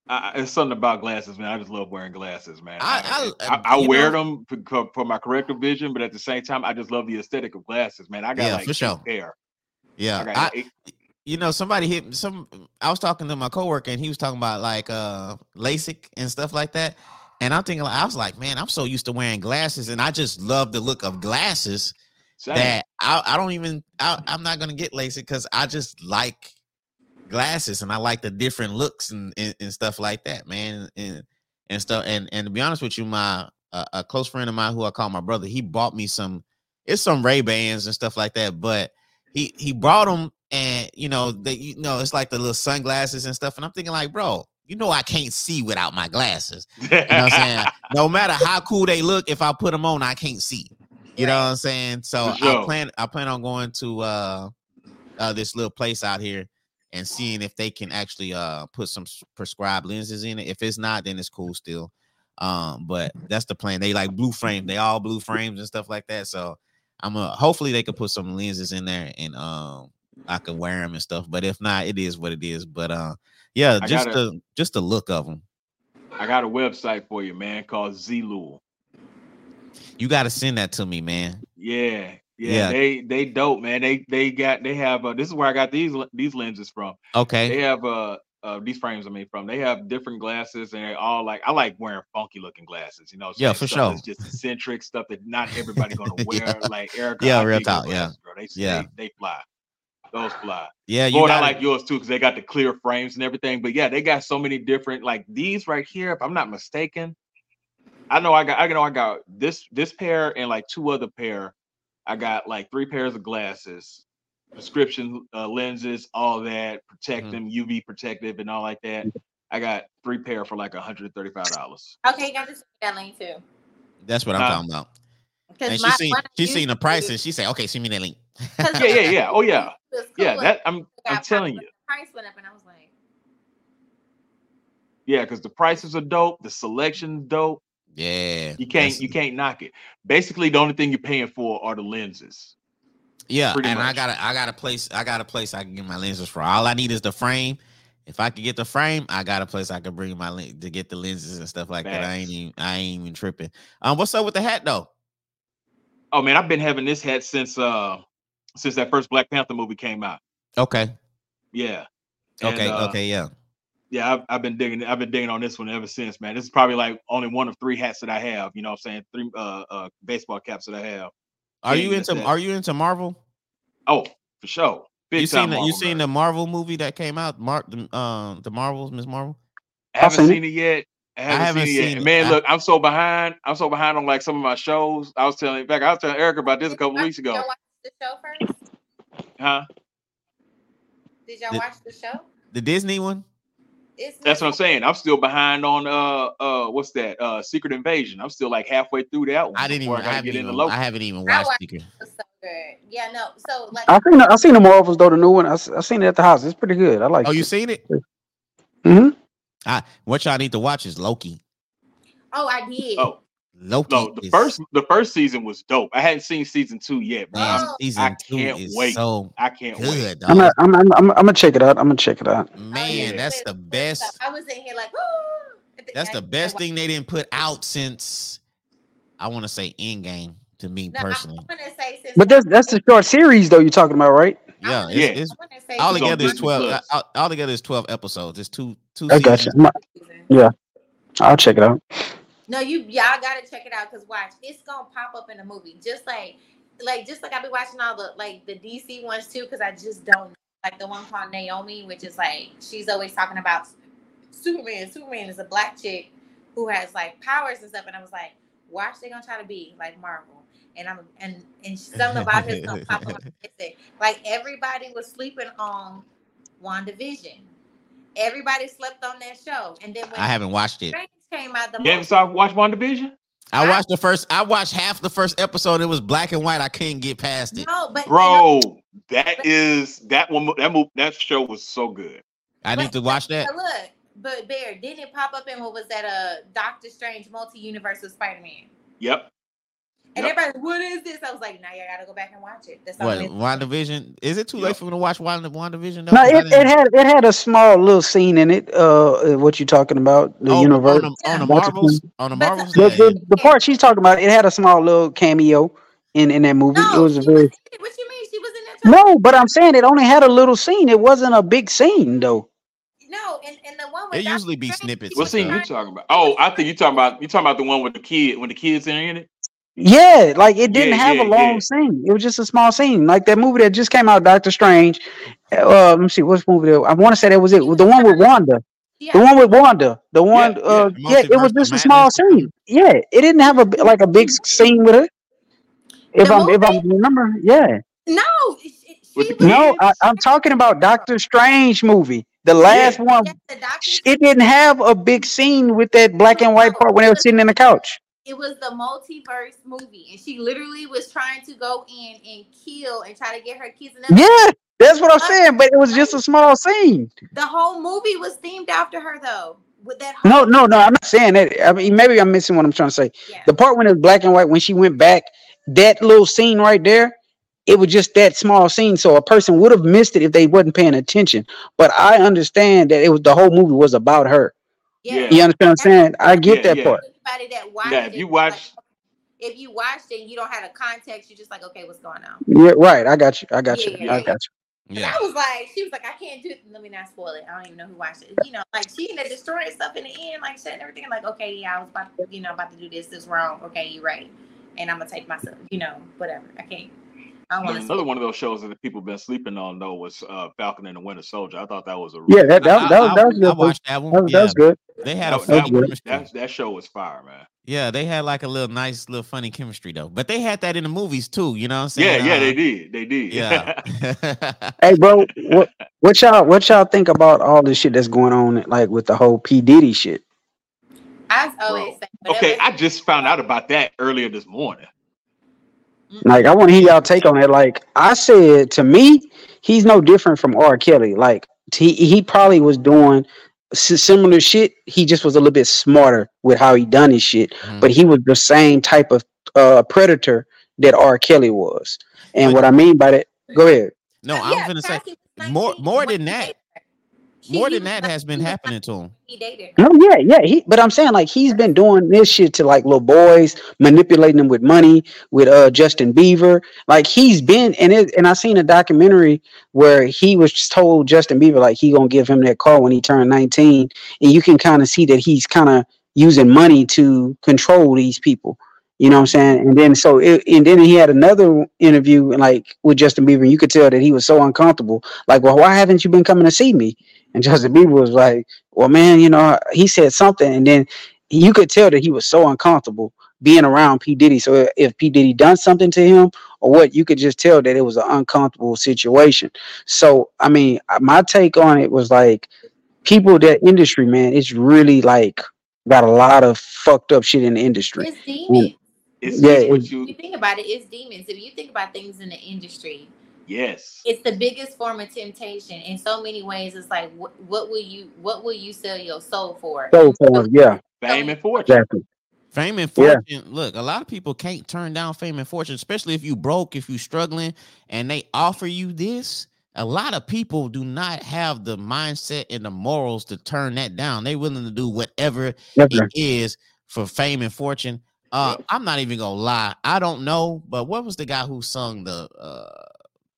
I, it's something about glasses, man. I just love wearing glasses, man. I I, I, I, I wear know, them for, for my corrective vision, but at the same time, I just love the aesthetic of glasses, man. I got yeah, like for sure. hair. Yeah, I got, I, it, You know, somebody hit some. I was talking to my coworker, and he was talking about like uh, LASIK and stuff like that. And I'm thinking, I was like, man, I'm so used to wearing glasses, and I just love the look of glasses Same. that I, I don't even. I, I'm not gonna get LASIK because I just like glasses, and I like the different looks and, and, and stuff like that, man, and and stuff. And and to be honest with you, my uh, a close friend of mine who I call my brother, he bought me some. It's some Ray-Bans and stuff like that, but he he brought them. And, you know, that you know, it's like the little sunglasses and stuff. And I'm thinking like, bro, you know, I can't see without my glasses. You know what I'm saying? No matter how cool they look, if I put them on, I can't see. You know what I'm saying? So sure. I plan I plan on going to uh, uh, this little place out here and seeing if they can actually uh, put some prescribed lenses in it. If it's not, then it's cool still. Um, but that's the plan. They like blue frame. They all blue frames and stuff like that. So I'm uh, hopefully they can put some lenses in there and um. I could wear them and stuff, but if not, it is what it is. But uh, yeah, just a, the just the look of them. I got a website for you, man, called Zlul. You got to send that to me, man. Yeah, yeah, yeah. They they dope, man. They they got they have uh, this is where I got these these lenses from. Okay, they have uh, uh these frames I made from. They have different glasses, and they're all like I like wearing funky looking glasses. You know, so yeah, for sure. It's just eccentric stuff that not everybody gonna wear. yeah. Like Erica, yeah, I real talk, glasses, yeah, bro. They, yeah, they, they fly. Those fly. Yeah, you Lord, gotta... I like yours too because they got the clear frames and everything. But yeah, they got so many different like these right here. If I'm not mistaken, I know I got I know I got this this pair and like two other pair. I got like three pairs of glasses, prescription uh, lenses, all that, protect mm-hmm. them, U V protective and all like that. I got three pair for like one hundred thirty-five dollars. Okay, you got to send that link too. That's what I'm uh, talking about. And my, she seen she seen the price and she said, "Okay, send me that link." yeah, yeah, yeah. Oh yeah. Cool yeah, that I'm I'm telling you. Price went up and I was like, yeah, because the prices are dope, the selection's dope. Yeah. You can't you can't knock it. Basically, the only thing you're paying for are the lenses. Yeah, and much. I got I got a place, I got a place I can get my lenses for. All I need is the frame. If I could get the frame, I got a place I could bring my lens to get the lenses and stuff like Max. That. I ain't even I ain't even tripping. Um, what's up with the hat though? Oh man, I've been having this hat since uh since that first Black Panther movie came out. Okay. Yeah. And, okay. Uh, okay. Yeah. Yeah, I've, I've been digging. I've been digging on this one ever since, man. This is probably like only one of three hats that I have. You know what I'm saying? Three uh, uh baseball caps that I have. Are you into Are you into Marvel? Oh, for sure. Big you seen the, you seen the Marvel movie that came out? Mark the um the Marvels, Miss Marvel. I haven't seen it yet. I haven't, I haven't seen, seen it. Yet. Man, I, look, I'm so behind. I'm so behind on like some of my shows. I was telling, in fact, I was telling Erica about this a couple watch, weeks ago. Did y'all watch the show first? Huh? Did y'all the, watch the show? The Disney one? It's That's what I'm saying. I'm still behind on uh uh what's that? Uh Secret Invasion. I'm still like halfway through that one. I didn't even I, I, haven't get even, in the I haven't even watched Secret. Yeah, no. So like I seen I seen the Marvels though, the new one. I I seen it at the house. It's pretty good. I like. Oh, it. You seen it? Mm-hmm. I what y'all need to watch is Loki. Oh, I did. Oh, Loki. No, the is, first the first season was dope. I hadn't seen season two yet, but man, I, season I two can't is wait. So I can't good, wait. Dog. I'm gonna I'm, I'm, I'm, I'm gonna check it out. I'm gonna check it out. Man, yeah. that's the best. I was in here like, woo! That's the best thing they didn't put out since I want to say Endgame. To me no, personally, say but that's that's the short series though you're talking about, right? Yeah, yeah. It's, it's, all together is twelve. All, all together is twelve episodes. It's two two. I got you. Yeah, I'll check it out. No, you y'all gotta check it out because watch, it's gonna pop up in a movie, just like like just like I've been watching all the like the D C ones too because I just don't like the one called Naomi, which is like she's always talking about Superman. Superman is a black chick who has like powers and stuff, and I was like, watch, they're gonna try to be like Marvel. And I'm and and something about this gonna pop up. Like everybody was sleeping on WandaVision. Everybody slept on that show. And then when I haven't watched it. Came out the you haven't started watch WandaVision? I, I watched the first. I watched half the first episode. It was black and white. I couldn't get past it. No, but bro, you know, that but, is that one. That move. That show was so good. I but, need to watch that. Look, but Bear didn't it pop up in what was that? Uh, Doctor Strange, multi-universe of Spider-Man. Yep. And yep. everybody, what is this? I was like, now nah, you gotta go back and watch it. That's what WandaVision. Is it too yep. late for me to watch Wanda WandaVision? No, it, it had it had a small little scene in it. Uh, what you talking about? The oh, universe on the, on the Marvels. On the Marvels. The, the, the part she's talking about, it had a small little cameo in, in that movie. No, it was a very. Was, what you mean she was in that? Time? No, but I'm saying it only had a little scene. It wasn't a big scene though. No, and, and the one with it usually be snippets. What scene you talking about? Oh, I think you talking about you talking about the one with the kid when the kids are in it. Yeah, like it didn't yeah, have yeah, a long yeah. scene. It was just a small scene. Like that movie that just came out, Doctor Strange. Uh, let me see, what's movie? That, I want to say that was it. The one with Wanda. Yeah. The one with Wanda. The one. Yeah, uh, yeah, yeah it was just a small scene. Yeah, it didn't have a like a big scene with it. If the I'm movie? if I remember, yeah. No, she, she no, I, I'm talking about Doctor Strange movie. The last yeah. one. Yeah, the it didn't have a big scene with that black and white part when they were sitting in the couch. It was the multiverse movie, and she literally was trying to go in and kill and try to get her kids. And yeah, that's what I'm saying, but it was just a small scene. The whole movie was themed after her, though. With that whole no, no, no, I'm not saying that. I mean, maybe I'm missing what I'm trying to say. Yeah. The part when it was black and white, when she went back, that little scene right there, it was just that small scene, so a person would have missed it if they wasn't paying attention. But I understand that it was the whole movie was about her. Yeah. You understand what I'm saying? I get yeah, that yeah. part. That watched yeah, if you watch, like, if you watched it, you don't have a context. You're just like, okay, what's going on? Yeah, right. I got you. I got yeah, you. Yeah. I got you. Yeah. I was like, she was like, I can't do it. Let me not spoil it. I don't even know who watched it. You know, like she ended up destroying stuff in the end, like shit and everything. Like, okay, yeah, I was about to, you know, about to do this. This is wrong. Okay, you're right. And I'm gonna take myself. You know, whatever. I can't. I don't want to. Another one of those shows that the people been sleeping on though was uh, Falcon and the Winter Soldier. I thought that was a real yeah. That that, that, I, that was good. I watched that one. That was, yeah. that was good. They had that, a that, was, that, that show was fire, man. Yeah, they had like a little nice, little funny chemistry though. But they had that in the movies too. You know what I'm saying? Yeah, yeah, uh, they did. They did. Yeah. Hey, bro, what, what y'all what y'all think about all this shit that's going on, like with the whole P. Diddy shit? I always say, okay, I just found out about that earlier this morning. Like, I want to hear y'all take on it. Like I said, to me, he's no different from R. Kelly. Like he he probably was doing similar shit. He just was a little bit smarter with how he done his shit. Mm-hmm. But he was the same type of uh, predator that R. Kelly was. And but, what I mean by that, go ahead. No, I'm yeah, gonna say more more than that. More than that has been happening to him. No, yeah, yeah. He, but I'm saying like he's been doing this shit to like little boys, manipulating them with money, with uh Justin Bieber. Like he's been, and it, and I seen a documentary where he was told Justin Bieber like he gonna give him that car when he turned nineteen, and you can kind of see that he's kind of using money to control these people. You know what I'm saying? And then so it, and then he had another interview like with Justin Bieber, and you could tell that he was so uncomfortable. Like, well, why haven't you been coming to see me? And Justin Bieber was like, well, man, you know, he said something, and then you could tell that he was so uncomfortable being around P. Diddy. So if P. Diddy done something to him or what, you could just tell that it was an uncomfortable situation. So, I mean, my take on it was like, people, that industry, man, it's really like got a lot of fucked up shit in the industry. It's demons. It's yeah, it's, if you think about it, it's demons. If you think about things in the industry, yes, it's the biggest form of temptation in so many ways. It's like, what, what will you, what will you sell your soul for? Soul for, yeah, fame and fortune. Exactly. Fame and fortune. Yeah. Look, a lot of people can't turn down fame and fortune, especially if you broke, if you struggling, and they offer you this. A lot of people do not have the mindset and the morals to turn that down. They willing to do whatever That's it right. is for fame and fortune. Uh, I'm not even gonna lie. I don't know, but what was the guy who sung the uh,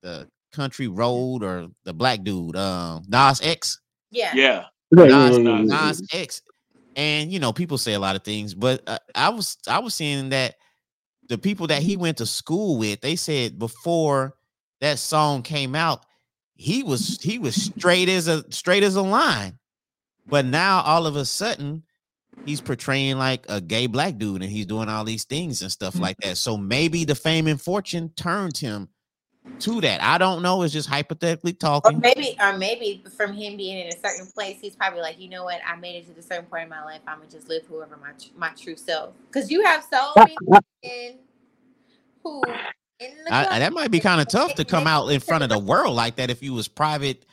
the country road or the black dude? Um, Nas X. Yeah. Yeah. Nas, Nas X. And you know, people say a lot of things, but uh, I was I was seeing that the people that he went to school with, they said before that song came out, he was he was straight as a straight as a line, but now all of a sudden, he's portraying like a gay black dude and he's doing all these things and stuff like that. So maybe the fame and fortune turned him to that. I don't know. It's just hypothetically talking. Or maybe, or maybe from him being in a certain place, he's probably like, you know what? I made it to the certain point in my life. I'm going to just live whoever my, my true self. Because you have so many men who in the I, that might be kind of tough to come out in front of the world like that if you was private.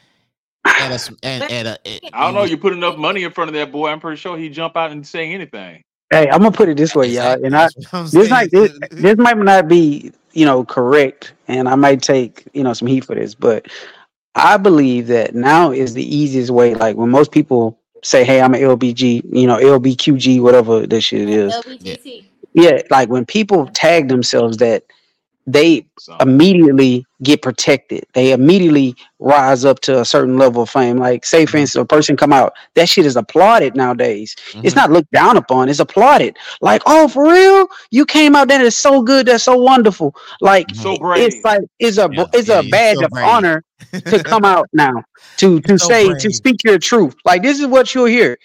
At a, and, at a, at, I don't know. You put enough money in front of that boy, I'm pretty sure he'd jump out and say anything. Hey, I'm gonna put it this way, y'all. And I, this might this, this might not be, you know, correct, and I might take, you know, some heat for this, but I believe that now is the easiest way. Like when most people say, "Hey, I'm an L B G," you know, L B Q G, whatever that shit is. L B G T. Yeah, like when people tag themselves that, they immediately get protected. They immediately rise up to a certain level of fame. Like, say, for instance, a person come out, that shit is applauded nowadays. Mm-hmm. It's not looked down upon. It's applauded. Like, oh, for real? You came out, that is so good. That's so wonderful. Like, so brave. It's like it's a yeah, it's yeah, a badge so of brave. honor to come out now to to so say brave. to speak your truth. Like, this is what you'll hear.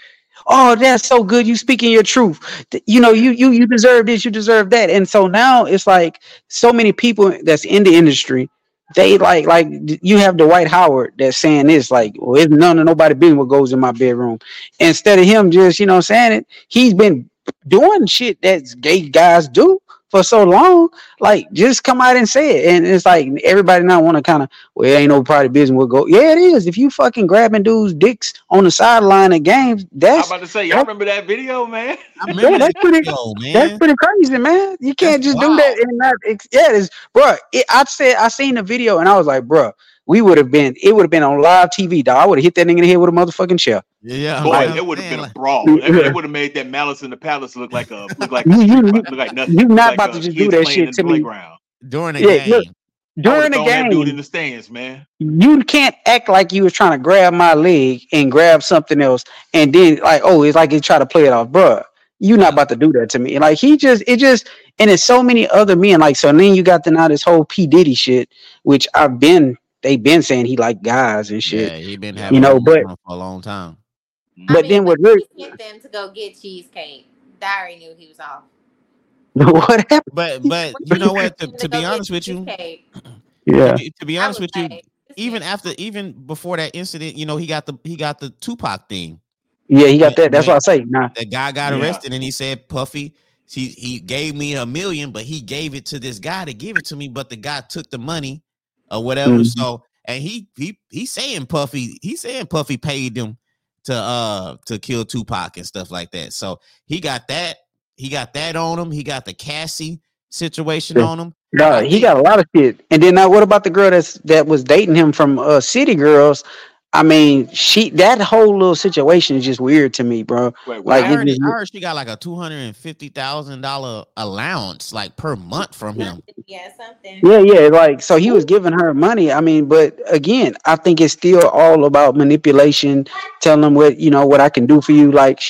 Oh, that's so good. You speaking your truth. You know, you you you deserve this, you deserve that. And so now it's like so many people that's in the industry, they like like you have Dwight Howard that's saying this, like, well, it's none of nobody being what goes in my bedroom. Instead of him just, you know, saying it, he's been doing shit that gay guys do for so long. Like, just come out and say it. And it's like everybody now want to kind of, well, it ain't no private business. We'll go. Yeah, it is. If you fucking grabbing dudes' dicks on the sideline of games, that's. I'm about to say, y'all remember that video, man? I remember yeah, that's that pretty. Video, man. That's pretty crazy, man. You can't that's just wild. do that and not. It, yeah, it's bro. It, I said I seen the video and I was like, bro, we would have been. It would have been on live T V. Dog, I would have hit that nigga in the head with a motherfucking chair. Yeah, boy, like, it would have been like, a brawl. I mean, it would have made that Malice in the Palace look like a look like, a, look like nothing. You're not like about a, to just do that shit to me during the yeah, game. Look, during the game, dude in the stands, man. You can't act like you was trying to grab my leg and grab something else, and then like, oh, it's like you try to play it off, bro. You're not about to do that to me. And like he just, it just, and it's so many other men. Like so, and then you got the now this whole P. Diddy shit, which I've been. They've been saying he like guys and shit. Yeah, he been having you know, but for a long time. But I mean, then what really sent them to go get cheesecake? Diary knew he was off. What happened? But but you know what? To, to be honest with you, yeah. To, to be honest with you, even after even before that incident, you know he got the he got the Tupac thing. Yeah, he got that. That's what I say. Nah, the guy got arrested yeah. and he said, "Puffy, he he gave me a million, but he gave it to this guy to give it to me, but the guy took the money." Or whatever. Mm-hmm. So and he he he's saying Puffy, he's saying Puffy paid them to uh to kill Tupac and stuff like that. So he got that, he got that on him, he got the Cassie situation yeah. on him. No, he got a lot of shit. And then now what about the girl that's that was dating him from uh City Girls? I mean, she that whole little situation is just weird to me, bro. Wait, like I heard, just, I heard she got like a two hundred and fifty thousand dollar allowance, like per month from him. Yeah, something. Yeah, yeah. Like so, he was giving her money. I mean, but again, I think it's still all about manipulation. Telling them what you know, what I can do for you. Like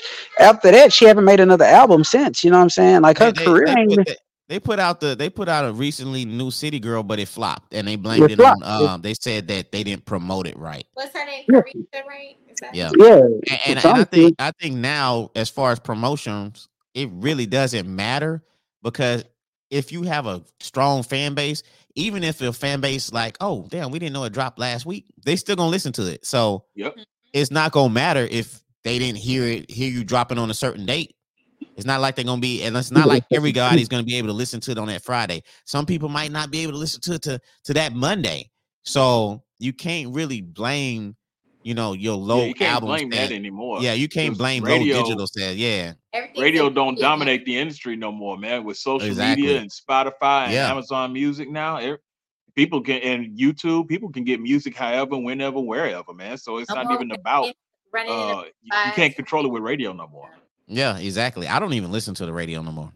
after that, she haven't made another album since. You know what I'm saying? Like her yeah, they, career. They put, that, They put out the they put out a recently new City Girl, but it flopped, and they blamed it, it on. Um, they said that they didn't promote it right. What's her name? Yeah, right? Is that yeah. yeah. And, and, and I think I think now, as far as promotions, it really doesn't matter, because if you have a strong fan base, even if your fan base like, oh damn, we didn't know it dropped last week, they still gonna listen to it. So yep. It's not gonna matter if they didn't hear it, hear you dropping on a certain date. It's not like they're going to be, and it's not like everybody's going to be able to listen to it on that Friday. Some people might not be able to listen to it to, to that Monday. So you can't really blame, you know, your low album. Yeah, you can't blame that, that anymore. Yeah, you can't blame radio, low digital sales. Yeah. Radio don't dominate the industry no more, man. With social exactly. media and Spotify and yeah. Amazon Music now, people can, and YouTube, people can get music however, whenever, wherever, man. So it's not even about, uh, you can't control it with radio no more. Yeah, exactly. I don't even listen to the radio no more.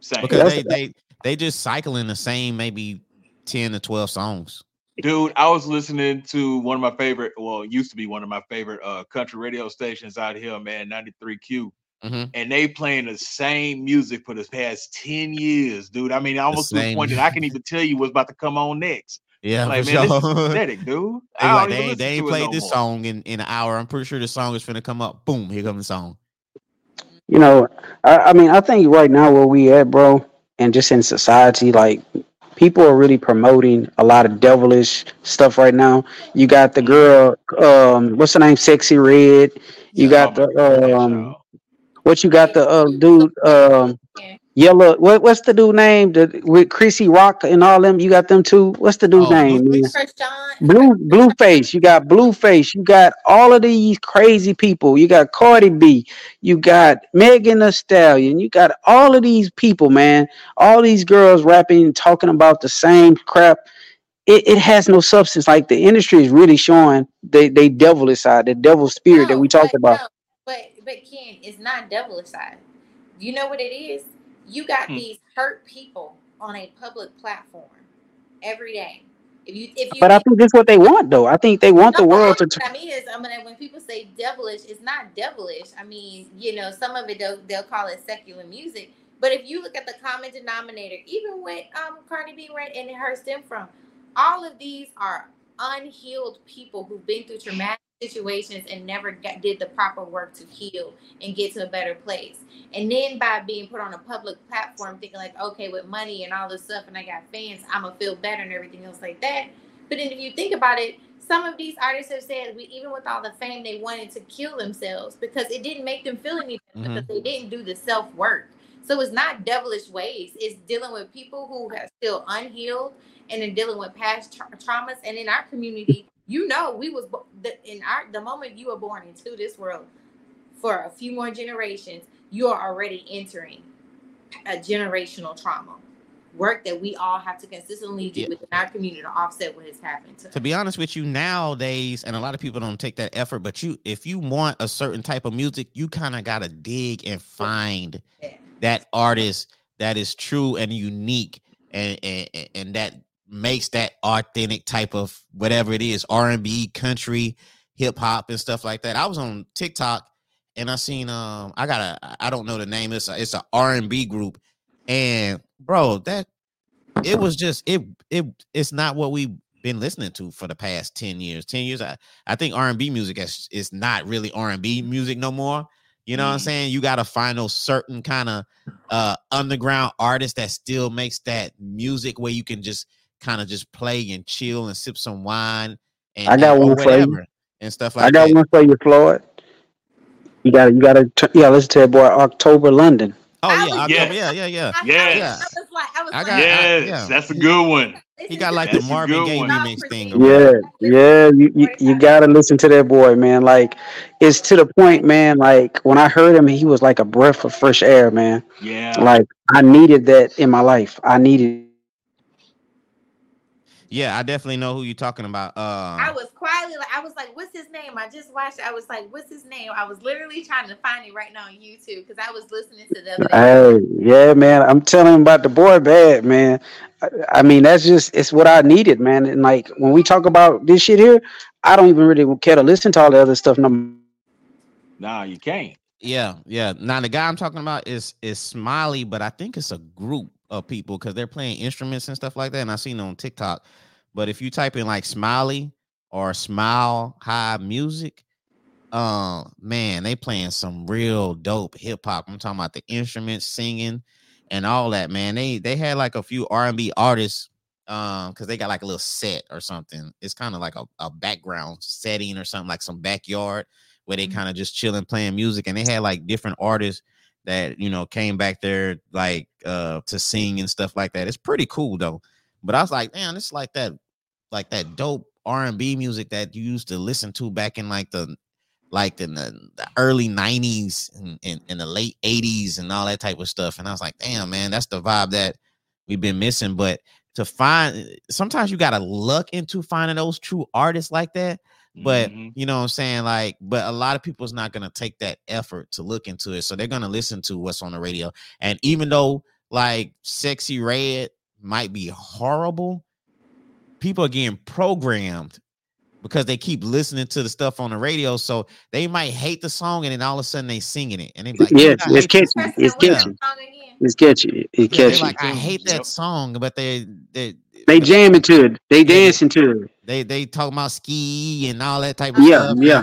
Same. Because they, they they just cycling the same maybe ten to twelve songs. Dude, I was listening to one of my favorite, well, used to be one of my favorite uh, country radio stations out here, man, ninety-three Q. Mm-hmm. And they playing the same music for the past ten years, dude. I mean, almost to the point that I can even tell you what's about to come on next. Yeah, like, man, sure. This is pathetic, dude. I like, they they ain't played no this more. song in, in an hour. I'm pretty sure the song is finna come up. Boom, here comes the song. You know, I, I mean, I think right now where we at, bro, and just in society, like, people are really promoting a lot of devilish stuff right now. You got the girl, um, what's her name, Sexy Red. You got the, um, what you got the uh, dude, um, Yellow, what, what's the dude name the, with Chrissy Rock and all them? You got them too. What's the dude oh, name? Blue Blueface. You got Blueface. You got all of these crazy people. You got Cardi B. You got Megan Thee Stallion. You got all of these people, man. All these girls rapping and talking about the same crap. It, it has no substance. Like, the industry is really showing they they devilish side, the devil spirit no, that we talked about. No, but but Ken, it's not devilish side. You know what it is? You got these hurt people on a public platform every day. If you, if you but I think that's what they want, though. I think they want no, the world to. T- I mean, is I mean, when people say devilish, it's not devilish. I mean, you know, some of it they'll, they'll call it secular music. But if you look at the common denominator, even with um, Cardi B right and her stem from, all of these are unhealed people who've been through traumatic situations and never got, did the proper work to heal and get to a better place. And then by being put on a public platform, thinking like, okay, with money and all this stuff, and I got fans, I'm gonna feel better and everything else like that. But then if you think about it, some of these artists have said, we, even with all the fame, they wanted to kill themselves because it didn't make them feel anything mm-hmm. because they didn't do the self work. So it's not devilish ways. It's dealing with people who are still unhealed and then dealing with past tra- traumas. And in our community, you know, we was in our the moment you were born into this world for a few more generations, you are already entering a generational trauma work that we all have to consistently do yeah. within our community to offset what has happened to us. To be honest with you, nowadays, and a lot of people don't take that effort, but you, if you want a certain type of music, you kind of got to dig and find yeah. that artist that is true and unique, and and, and that makes that authentic type of whatever it is, R and B, country, hip hop, and stuff like that. I was on TikTok and I seen um I got a I don't know the name. It's a, it's a R and B group, and bro, that it was just it it it's not what we've been listening to for the past ten years. Ten years, I I think R and B music is is not really R and B music no more. You know mm-hmm. what I'm saying? You got to find those certain kind of uh underground artists that still makes that music where you can just kind of just play and chill and sip some wine and I got and one for you and stuff like that. I got that. one for you, Floyd. You got you got to yeah. Listen to that boy, October London. Oh yeah, was, yeah, yeah, yeah, yeah. Yes, I was like, I was I got, yes, I, yeah. that's a good one. He got like that's the Marvin Gaye remix thing. Yeah, yeah. You you, you got to listen to that boy, man. Like, it's to the point, man. Like, when I heard him, he was like a breath of fresh air, man. Yeah. Like, I needed that in my life. I needed. Yeah, I definitely know who you're talking about. Uh, I was quietly like, I was like, what's his name? I just watched it. I was like, what's his name? I was literally trying to find it right now on YouTube because I was listening to the other day. Hey, yeah, man. I'm telling him about the boy bad, man. I, I mean, that's just, it's what I needed, man. And like, when we talk about this shit here, I don't even really care to listen to all the other stuff. No, nah, you can't. Yeah, yeah. Now, the guy I'm talking about is, is Smiley, but I think it's a group. of people because they're playing instruments and stuff like that. And I seen it on TikTok. But if you type in like Smiley or Smile High Music, uh, man, they playing some real dope hip hop. I'm talking about the instruments, singing, and all that. Man, they they had like a few R and B artists um because they got like a little set or something. It's kind of like a, a background setting or something, like some backyard where they kind of just chilling, playing music. And they had like different artists that, you know, came back there like uh to sing and stuff like that. It's pretty cool though. But I was like, man, it's like that, like that dope R and B music that you used to listen to back in like the like in the, the early nineties and, and, and the late eighties and all that type of stuff. And I was like, damn, man, that's the vibe that we've been missing. But to find, sometimes you gotta look into finding those true artists like that. But mm-hmm. you know what I'm saying? Like, but a lot of people's not going to take that effort to look into it. So they're going to listen to what's on the radio. And even though like Sexy Red might be horrible, people are getting programmed because they keep listening to the stuff on the radio. So they might hate the song and then all of a sudden they singing it. And they be like, yeah, it's catchy. It's catchy. It's catchy. It's catchy. Yeah, like, I hate that song, but they they they jamming to it. They dancing to it. They they talking about ski and all that type of yeah, stuff. Yeah,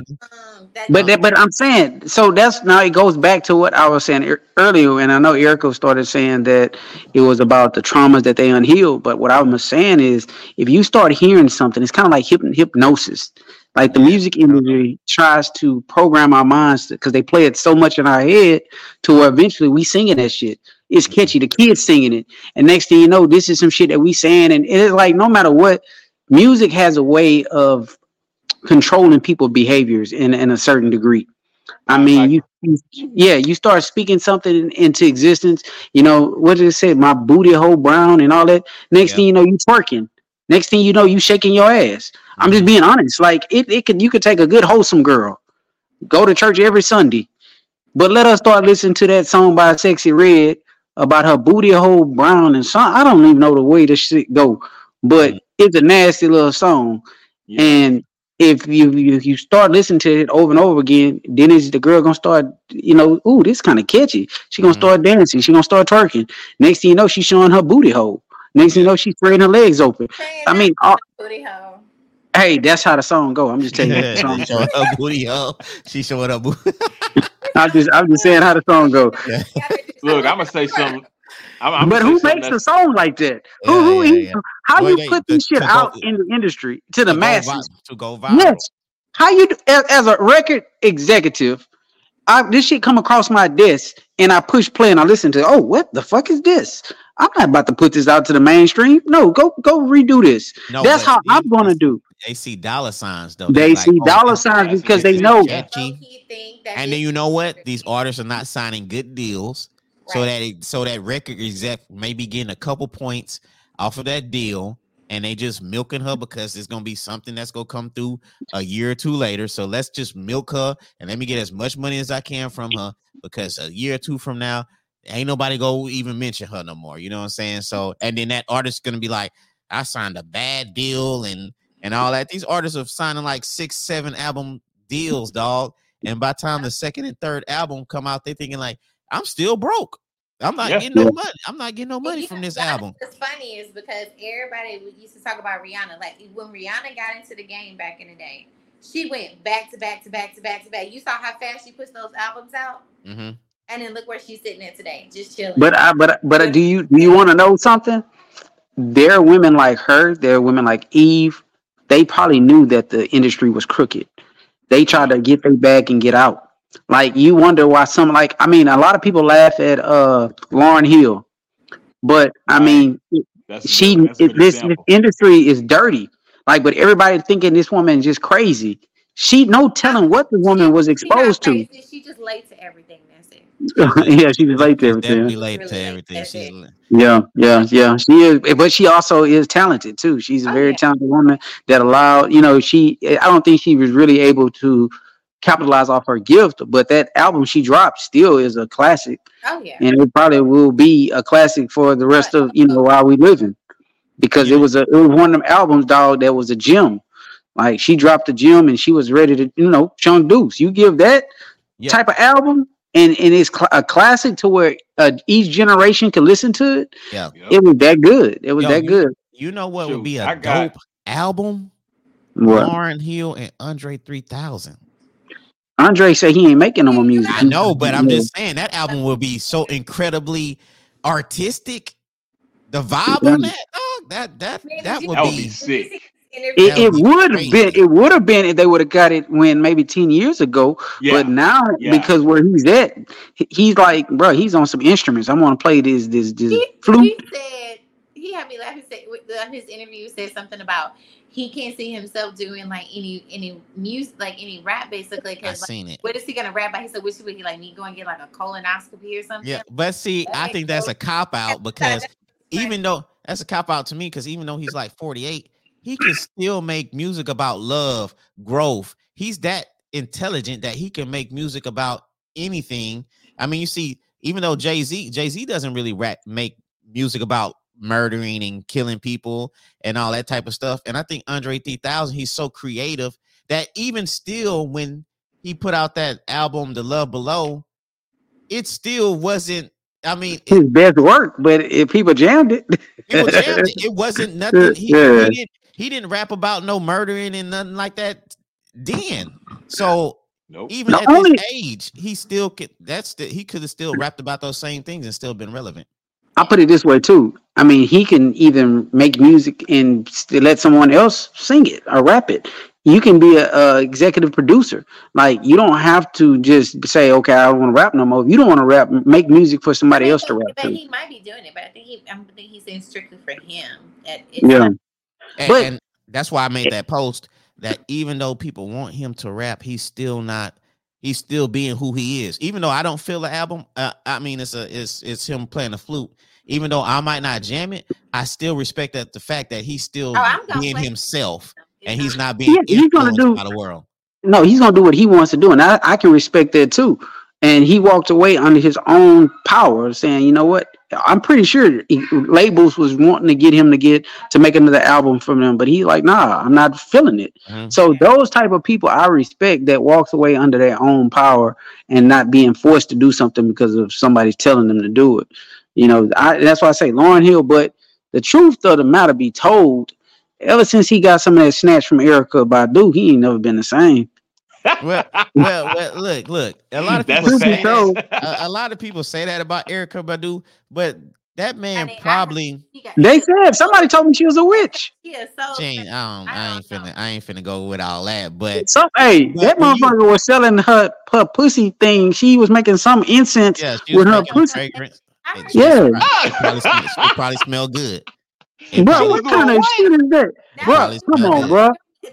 yeah. But that, but I'm saying, so that's now it goes back to what I was saying earlier, and I know Erykah started saying that it was about the traumas that they unhealed. But what I was saying is, if you start hearing something, it's kind of like hypnosis. Like the music industry tries to program our minds because they play it so much in our head to where eventually we singing that shit. It's catchy. The kids singing it. And next thing you know, this is some shit that we saying. And it's like, no matter what, music has a way of controlling people's behaviors in, in a certain degree. I mean, you, yeah, you start speaking something into existence. You know, what did it say? My booty hole brown and all that. Next yeah. thing you know, you twerking. Next thing you know, you shaking your ass. I'm just being honest. Like it, it could, you could take a good wholesome girl, go to church every Sunday, but let us start listening to that song by Sexy Red about her booty hole brown and song. I don't even know the way this shit go, but mm. it's a nasty little song. Yeah. And if you if you start listening to it over and over again, then is the girl gonna start, you know, ooh, this kind of catchy. She gonna mm. start dancing. She gonna start twerking. Next thing you know, she's showing her booty hole. Next thing you know, she's spreading her legs open. Hey, I mean, all, booty hole. Hey, that's how the song go. I'm just telling you. Yeah, how the song go. Her booty hole. She showing up. I'm just, I'm just saying how the song go. Yeah. Look, I'm gonna say something. I'm, I'm but who makes a song like that? Yeah, who, who? Yeah, yeah. How Boy, you they, put this shit go, out in the industry to the to masses go viral, to go viral? Yes. How you as, as a record executive? I, this shit come across my desk and I push play and I listen to. Oh, what the fuck is this? I'm not about to put this out to the mainstream. No, go go redo this. No, that's how they, I'm gonna do. They see dollar signs though. They, they see like, dollar oh, signs because they know. Catchy. And then you know what? These artists are not signing good deals, right. so that it, so that record exec may be getting a couple points off of that deal, and they just milking her because it's gonna be something that's gonna come through a year or two later. So let's just milk her and let me get as much money as I can from her because a year or two from now. Ain't nobody go even mention her no more. You know what I'm saying? So, and then that artist's going to be like, I signed a bad deal and, and all that. These artists are signing like six, seven album deals, dog. And by the time the second and third album come out, they're thinking like, I'm still broke. I'm not yeah. getting no money. I'm not getting no money yeah, from this album. What's funny is because everybody used to talk about Rihanna. Like when Rihanna got into the game back in the day, she went back to back to back to back to back. You saw how fast she pushed those albums out? Mm-hmm. And then look where she's sitting at today, just chilling. But I, but but do you do you want to know something? There are women like her. There are women like Eve. They probably knew that the industry was crooked. They tried to get their bag and get out. Like you wonder why some like I mean, a lot of people laugh at uh Lauryn Hill, but I mean, that's she a, it, this, this industry is dirty. Like, but everybody thinking this woman is just crazy. She no telling what the woman was exposed to. She just late to everything. yeah, she was late to everything. She's late really to everything. She's late. Yeah, yeah, yeah. She is, but she also is talented too. She's a very oh, yeah. talented woman that allowed, you know, she. I don't think she was really able to capitalize off her gift, but that album she dropped still is a classic. Oh yeah, and it probably will be a classic for the rest of you know while we living, because yeah. it was a it was one of them albums, dog. That was a gem. Like she dropped a gem, and she was ready to, you know, Chung Deuce. You give that yeah. type of album. and and it's cl- a classic to where uh, each generation can listen to it. Yeah, yep. It was that good. It was Yo, that you, good. You know what Shoot, would be a I dope album? What? Lauryn Hill and Andre three thousand. Andre said he ain't making no more music. I know, but I'm yeah. just saying that album will be so incredibly artistic. The vibe yeah. on that, dog, that that that would be, be sick. It, it would have been. It would have been if they would have got it when maybe ten years ago. Yeah. But now, yeah. because where he's at, he's like, bro, he's on some instruments. I'm gonna play this this this he, flute. He said he had me laugh. He said his interview said something about he can't see himself doing like any any music, like any rap, basically. Because like, seen it. What is he gonna rap about? He said, "Which would he like me go and get like a colonoscopy or something?" Yeah, but see, that I think that's a cop out because even though that's a cop out to me, because even though he's like forty-eight. He can still make music about love, growth. He's that intelligent that he can make music about anything. I mean, you see, even though Jay-Z, Jay-Z doesn't really rap, make music about murdering and killing people and all that type of stuff. And I think Andre three thousand, he's so creative that even still when he put out that album, The Love Below, it still wasn't, I mean, his it, best work, but if people jammed it. People jammed it. It wasn't nothing. He, yeah. he didn't. He didn't rap about no murdering and nothing like that then. So nope. even Not at only- this age, he still could. That's the, he could have still rapped about those same things and still been relevant. I'll put it this way too. I mean, he can even make music and let someone else sing it or rap it. You can be a, a executive producer. Like you don't have to just say, "Okay, I don't want to rap no more." If you don't want to rap, make music for somebody else to rap. But he might be doing it. But I think he, I think he's saying strictly for him. At, yeah. And, but, and that's why I made that post that even though people want him to rap, he's still not, he's still being who he is. Even though I don't feel the album, uh, I mean, it's a, it's, it's him playing the flute. Even though I might not jam it, I still respect that the fact that he's still oh, being himself and he's not being yeah, influenced do, by the world. No, he's going to do what he wants to do. And I, I can respect that too. And he walked away under his own power saying, you know what? I'm pretty sure he, labels was wanting to get him to get to make another album from them, but he like, nah, I'm not feeling it. Mm-hmm. So those type of people I respect that walks away under their own power and not being forced to do something because of somebody's telling them to do it. You know, I, that's why I say Lauryn Hill, but the truth of the matter be told, ever since he got some of that snatch from Erykah Badu, he ain't never been the same. well, well, well, look, look. A lot of people say that, a, a lot of people say that about Erykah Badu, but that man I mean, probably. I, they said somebody told me she was a witch. Yeah, so Jane, I, don't, I, I ain't finna, I ain't finna go with all that. But so, hey, but that motherfucker you, was selling her her pussy thing. She was making some incense yeah, with her pussy. Yeah, she probably, smelled, she probably smelled good. It bro, what kind of shit is that, bro? Come on, good. bro.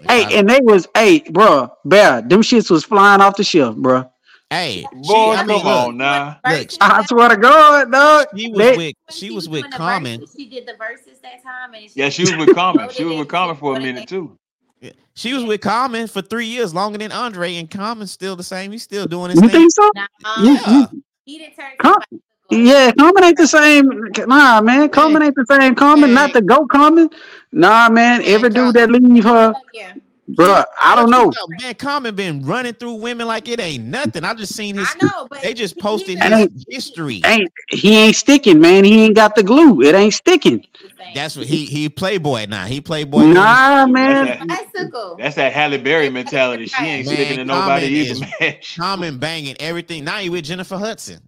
Hey, and they was, hey, bro, Bear, them shits was flying off the shelf, bro. Hey, boy, she, I mean, come look, on now. Look, I swear to God, dog. She was that, with, she was with Common. Verses, she did the verses that time. And she yeah, she was with Common. She was with Common for a minute, too. Yeah. She was with Common for three years, longer than Andre, and Common's still the same. He's still doing his you thing. You think so? Nah, um, yeah. He didn't turn to Yeah, Common ain't the same. Nah, man, Common ain't the same. Common, hey. not the go Common. Nah, man, every dude that leave her, yeah. bro, I don't know. Man, Common been running through women like it ain't nothing. I just seen his. I know, but they just posted his ain't, history. Ain't he ain't sticking, man? He ain't got the glue. It ain't sticking. That's what he he playboy now. He playboy. Nah, man. That's that, that's that Halle Berry mentality. She ain't man, sticking to nobody either, man. Common banging everything. Now he with Jennifer Hudson.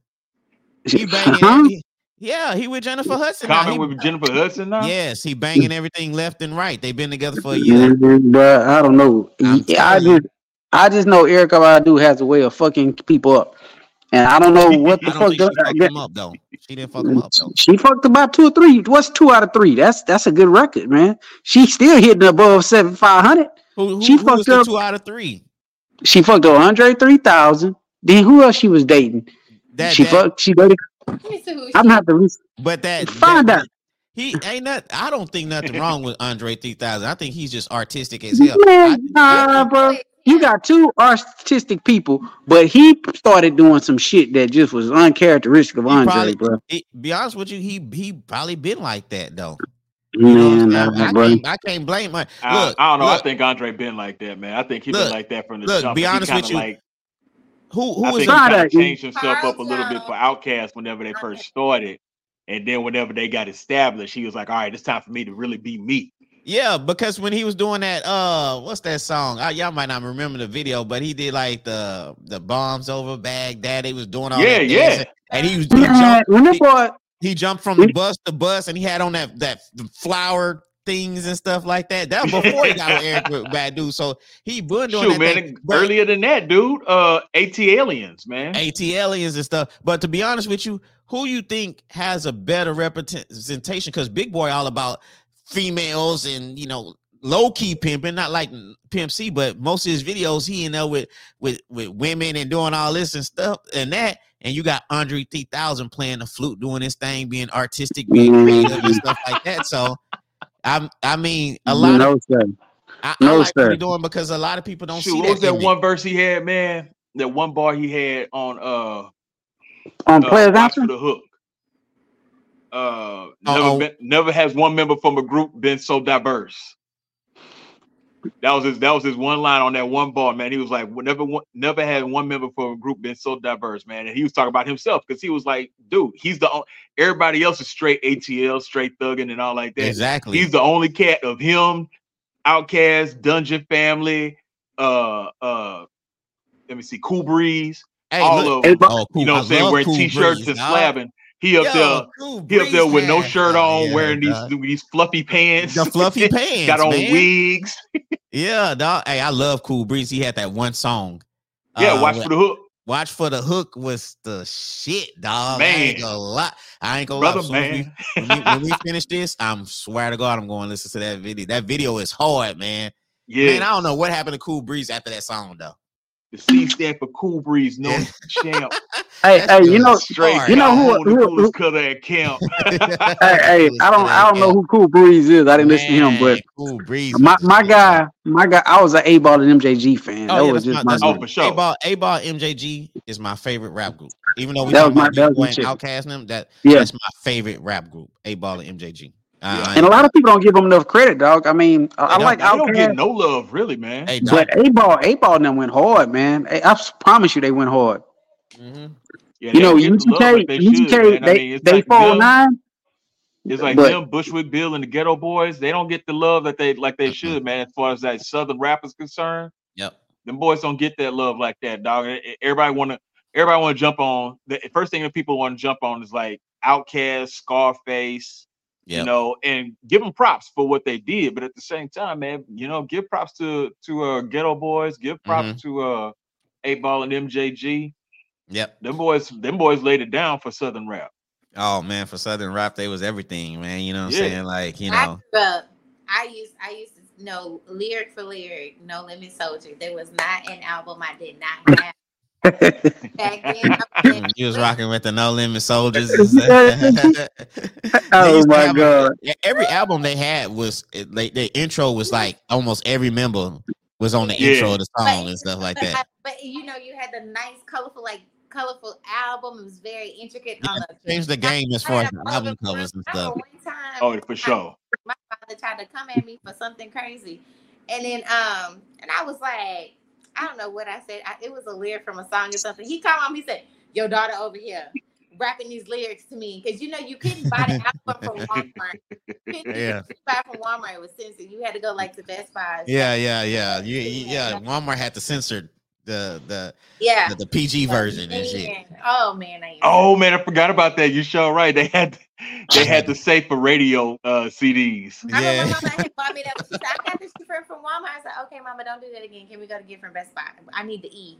He banging, uh-huh. he, yeah, he with Jennifer Hudson. Common with Jennifer Hudson now? Yes, he banging everything left and right. They've been together for a year. But I don't know. Yeah, I just, I just know Erykah Badu has a way of fucking people up, and I don't know what the fuck. She fucked them up though. She didn't fuck them up though. She fucked about two or three. What's two out of three? That's that's a good record, man. She still hitting above seven five hundred. Who, who, she who fucked was the up two out of three. She fucked up Andre three thousand. Then who else she was dating? That, she that, fucked. She dated. I'm not the reason. But that find that, out. He ain't not. I don't think nothing wrong with Andre three thousand. I think he's just artistic as hell. Man, nah, bro. You got two artistic people, but he started doing some shit that just was uncharacteristic of he Andre, probably, bro. It, be honest with you, he he probably been like that though. Man, nah, I, can't, I can't blame my. I, look, I don't know. Look, I think Andre been like that, man. I think he look, been like that from the. Look, jump. be honest with you. Like, Who who I is think Sada? He changed himself up a little bit for OutKast whenever they first started, and then whenever they got established, he was like, "All right, it's time for me to really be me." Yeah, because when he was doing that, uh, what's that song? I, y'all might not remember the video, but he did like the the bombs over Baghdad. He was doing all yeah, that yeah, and he was he jumped, he, he jumped from the bus to bus, and he had on that that flower things and stuff like that. That was before he got with Erykah Badu. So he been doing Shoot, that man, thing. But earlier than that, dude. Uh, AT Aliens, man. AT Aliens and stuff. But to be honest with you, who you think has a better representation? Because Big Boy all about females and, you know, low-key pimping, not like Pimp C, but most of his videos he in there with with with women and doing all this and stuff and that. And you got Andre three thousand playing the flute, doing his thing, being artistic, being creative and stuff like that. So I I mean a lot no, of sir. I, no, I like sir. What you're doing because a lot of people don't Shoot, see what that. What was that one verse he had, man? That one bar he had on uh on uh, Players After the Hook. Uh never, been, never has one member from a group been so diverse. That was his that was his one line on that one bar, man. He was like, never one never had one member from a group been so diverse, man. And he was talking about himself because he was like, dude, he's the only, everybody else is straight A T L, straight thugging and all like that. Exactly. He's the only cat of him, OutKast, Dungeon Family, uh uh let me see, Cool Breeze, hey, all look, of them. Oh, cool. You know what I'm saying? Wearing cool t-shirts breeze, and slabbing. He up Yo, there, cool he up there with no shirt on, oh, yeah, wearing these, these fluffy pants. The fluffy pants. Got on man. wigs. Yeah, dog. Hey, I love Cool Breeze. He had that one song. Yeah, uh, Watch for the Hook. Watch for the Hook was the shit, dog. Man. I ain't gonna lie. I ain't gonna Brother, lie. So man. When, we, when we finish this, I swear to God, I'm going to listen to that video. That video is hard, man. Yeah. Man, I don't know what happened to Cool Breeze after that song, though. The C stand for Cool Breeze, no champ. Hey, that's hey, you know, straight, you know who, who, who, who color at camp. hey, hey, I don't, I don't know who Cool Breeze is. I didn't man, listen to him, but Cool Breeze, my, my guy, my guy. I was an Eight Ball and M J G fan. Oh, that yeah, was just my, my oh for sure. Eight Ball, Eight Ball, M J G is my favorite rap group. Even though we that was my that was OutKast them, that yeah. that's my favorite rap group. Eight Ball and M J G. Uh, and a lot of people don't give him enough credit, dog. I mean, I like OutKast. They don't get no love, really, man. Hey, but eight ball, eight ball, them went hard, man. I, I promise you, they went hard. Mm-hmm. Yeah, you know, U G K, U G K, they, I mean, they like fall Bill, nine. It's like but, them, Bushwick Bill, and the Ghetto Boys. They don't get the love that they like they should, man. As far as that Southern rap is concerned, yep, them boys don't get that love like that, dog. Everybody wanna, everybody wanna jump on. The first thing that people want to jump on is like OutKast, Scarface. Yep. You know, and give them props for what they did, but at the same time, man, you know, give props to to uh, Ghetto Boys, give props mm-hmm. to uh, Eight Ball and M J G. Yep, them boys, them boys laid it down for Southern rap. Oh man, for Southern rap, they was everything, man. You know what I'm yeah. saying? Like, you know, I, up, I used I used to know lyric for lyric, No Limit Soldier. There was not an album I did not have. Back then, you was rocking with the No Limit Soldiers. Oh my album, god! Every album they had was like their intro was like almost every member was on the yeah. intro of the song but, and stuff like but, that. But you know, you had the nice, colorful, like colorful album. It was very intricate. Yeah, on the, changed the game I, as far as album covers and stuff. Time, oh, for sure. My father tried to come at me for something crazy, and then um, and I was like. I don't know what I said. I, it was a lyric from a song or something. He called me. He said, "Your daughter over here rapping these lyrics to me because you know you couldn't buy the album from Walmart. You yeah, you buy from Walmart it was censored. You had to go like the Best Buy. Yeah, yeah, yeah. You, you, yeah, Walmart had to censor the the yeah the, the P G version oh, and shit. Oh man, I oh man, I forgot about that. You sure right? They had they had to say for radio uh, C Ds. Yeah. I remember my mom had bought me that. She said, "I got this from Walmart." I was like, "Okay, Mama, don't do that again. Can we go to get from Best Buy? I need the E."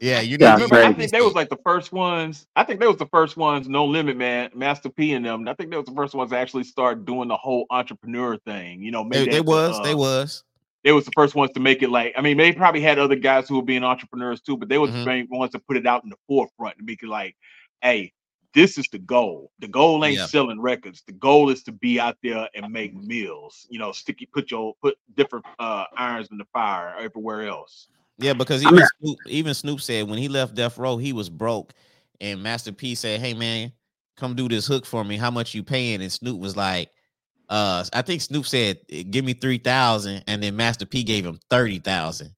Yeah, you know, remember, I think they was like the first ones. I think they was the first ones. No Limit, man, Master P and them. I think they was the first ones to actually start doing the whole entrepreneur thing. You know, maybe they, they was, uh, they was, they was the first ones to make it. Like, I mean, they probably had other guys who were being entrepreneurs too, but they was mm-hmm. the main ones to put it out in the forefront and be like, "Hey, this is the goal. The goal ain't yeah. selling records. The goal is to be out there and make meals. You know, sticky put your put different uh, irons in the fire everywhere else." Yeah, because even yeah. Snoop, even Snoop said when he left Death Row, he was broke, and Master P said, "Hey man, come do this hook for me. How much you paying?" And Snoop was like, "Uh, I think Snoop said give me three thousand, and then Master P gave him thirty thousand."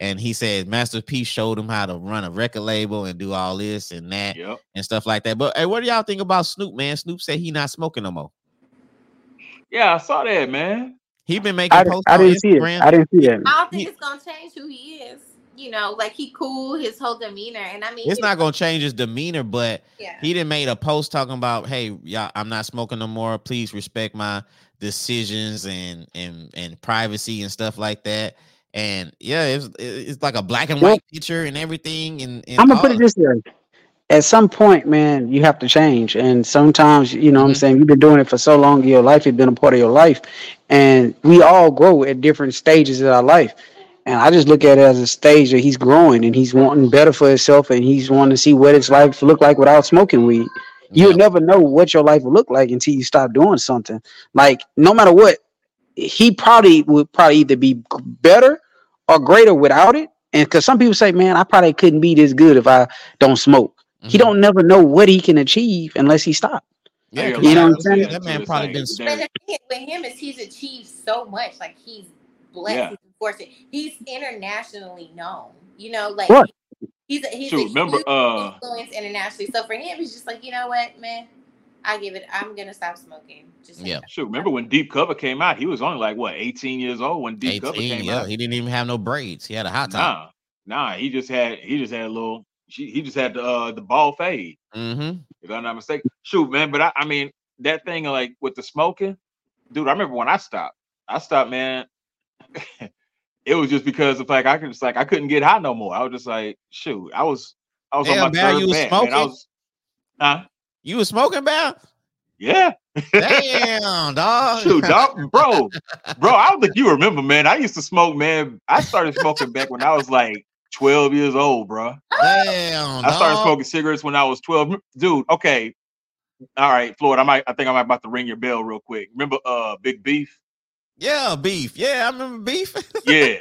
And he said Master P showed him how to run a record label and do all this and that yep. and stuff like that. But hey, what do y'all think about Snoop, man? Snoop said he not smoking no more. Yeah, I saw that, man. He been making I, posts I on didn't Instagram. See I didn't see that. I don't think he, it's going to change who he is. You know, like he cool, his whole demeanor. And I mean, it's not going to change his demeanor, but yeah. he done made a post talking about, hey, y'all, I'm not smoking no more. Please respect my decisions and and, and privacy and stuff like that. And yeah, it's it's like a black and white picture and everything. And, and I'm gonna put it this way: at some point, man, you have to change. And sometimes, you know, mm-hmm. what I'm saying, you've been doing it for so long in your life; it's been a part of your life. And we all grow at different stages of our life. And I just look at it as a stage that he's growing and he's wanting better for himself, and he's wanting to see what it's like to look like without smoking weed. You'll mm-hmm. never know what your life will look like until you stop doing something. Like no matter what. He probably would probably either be better or greater without it. And because some people say, man, I probably couldn't be this good if I don't smoke. Mm-hmm. He don't never know what he can achieve unless he stopped. Yeah, you know what I'm saying? Yeah, that man probably been. But with him is he's achieved so much. Like he's blessed. Yeah. He's fortunate. He's internationally known. You know, like what? he's a, he's Shoot, a remember, huge uh, influence internationally. So for him, it's just like, you know what, man. I give it. I'm gonna stop smoking. Just yeah. Sure. Remember when Deep Cover came out? He was only like what, eighteen years old when Deep eighteen, Cover came yeah. out. He didn't even have no braids. He had a hot top. Nah, nah. He just had. He just had a little. He just had the uh, the ball fade. Mm-hmm. If I'm not mistaken. Shoot, man. But I, I mean, that thing like with the smoking, dude. I remember when I stopped. I stopped, man. It was just because of like I could just like I couldn't get high no more. I was just like, shoot. I was. I was Damn, on my man, third bag. Man, I was. Huh. You was smoking, Bear? Yeah. Damn, dog. Shoot, dog. Bro, bro, I don't think you remember, man. I used to smoke, man. I started smoking back when I was like twelve years old, bro. Damn, I started dog. smoking cigarettes when I was twelve. Dude, okay. All right, Floyd, I might. I think I'm about to ring your bell real quick. Remember uh, Big Beef? Yeah, Beef. Yeah, I remember Beef. yeah.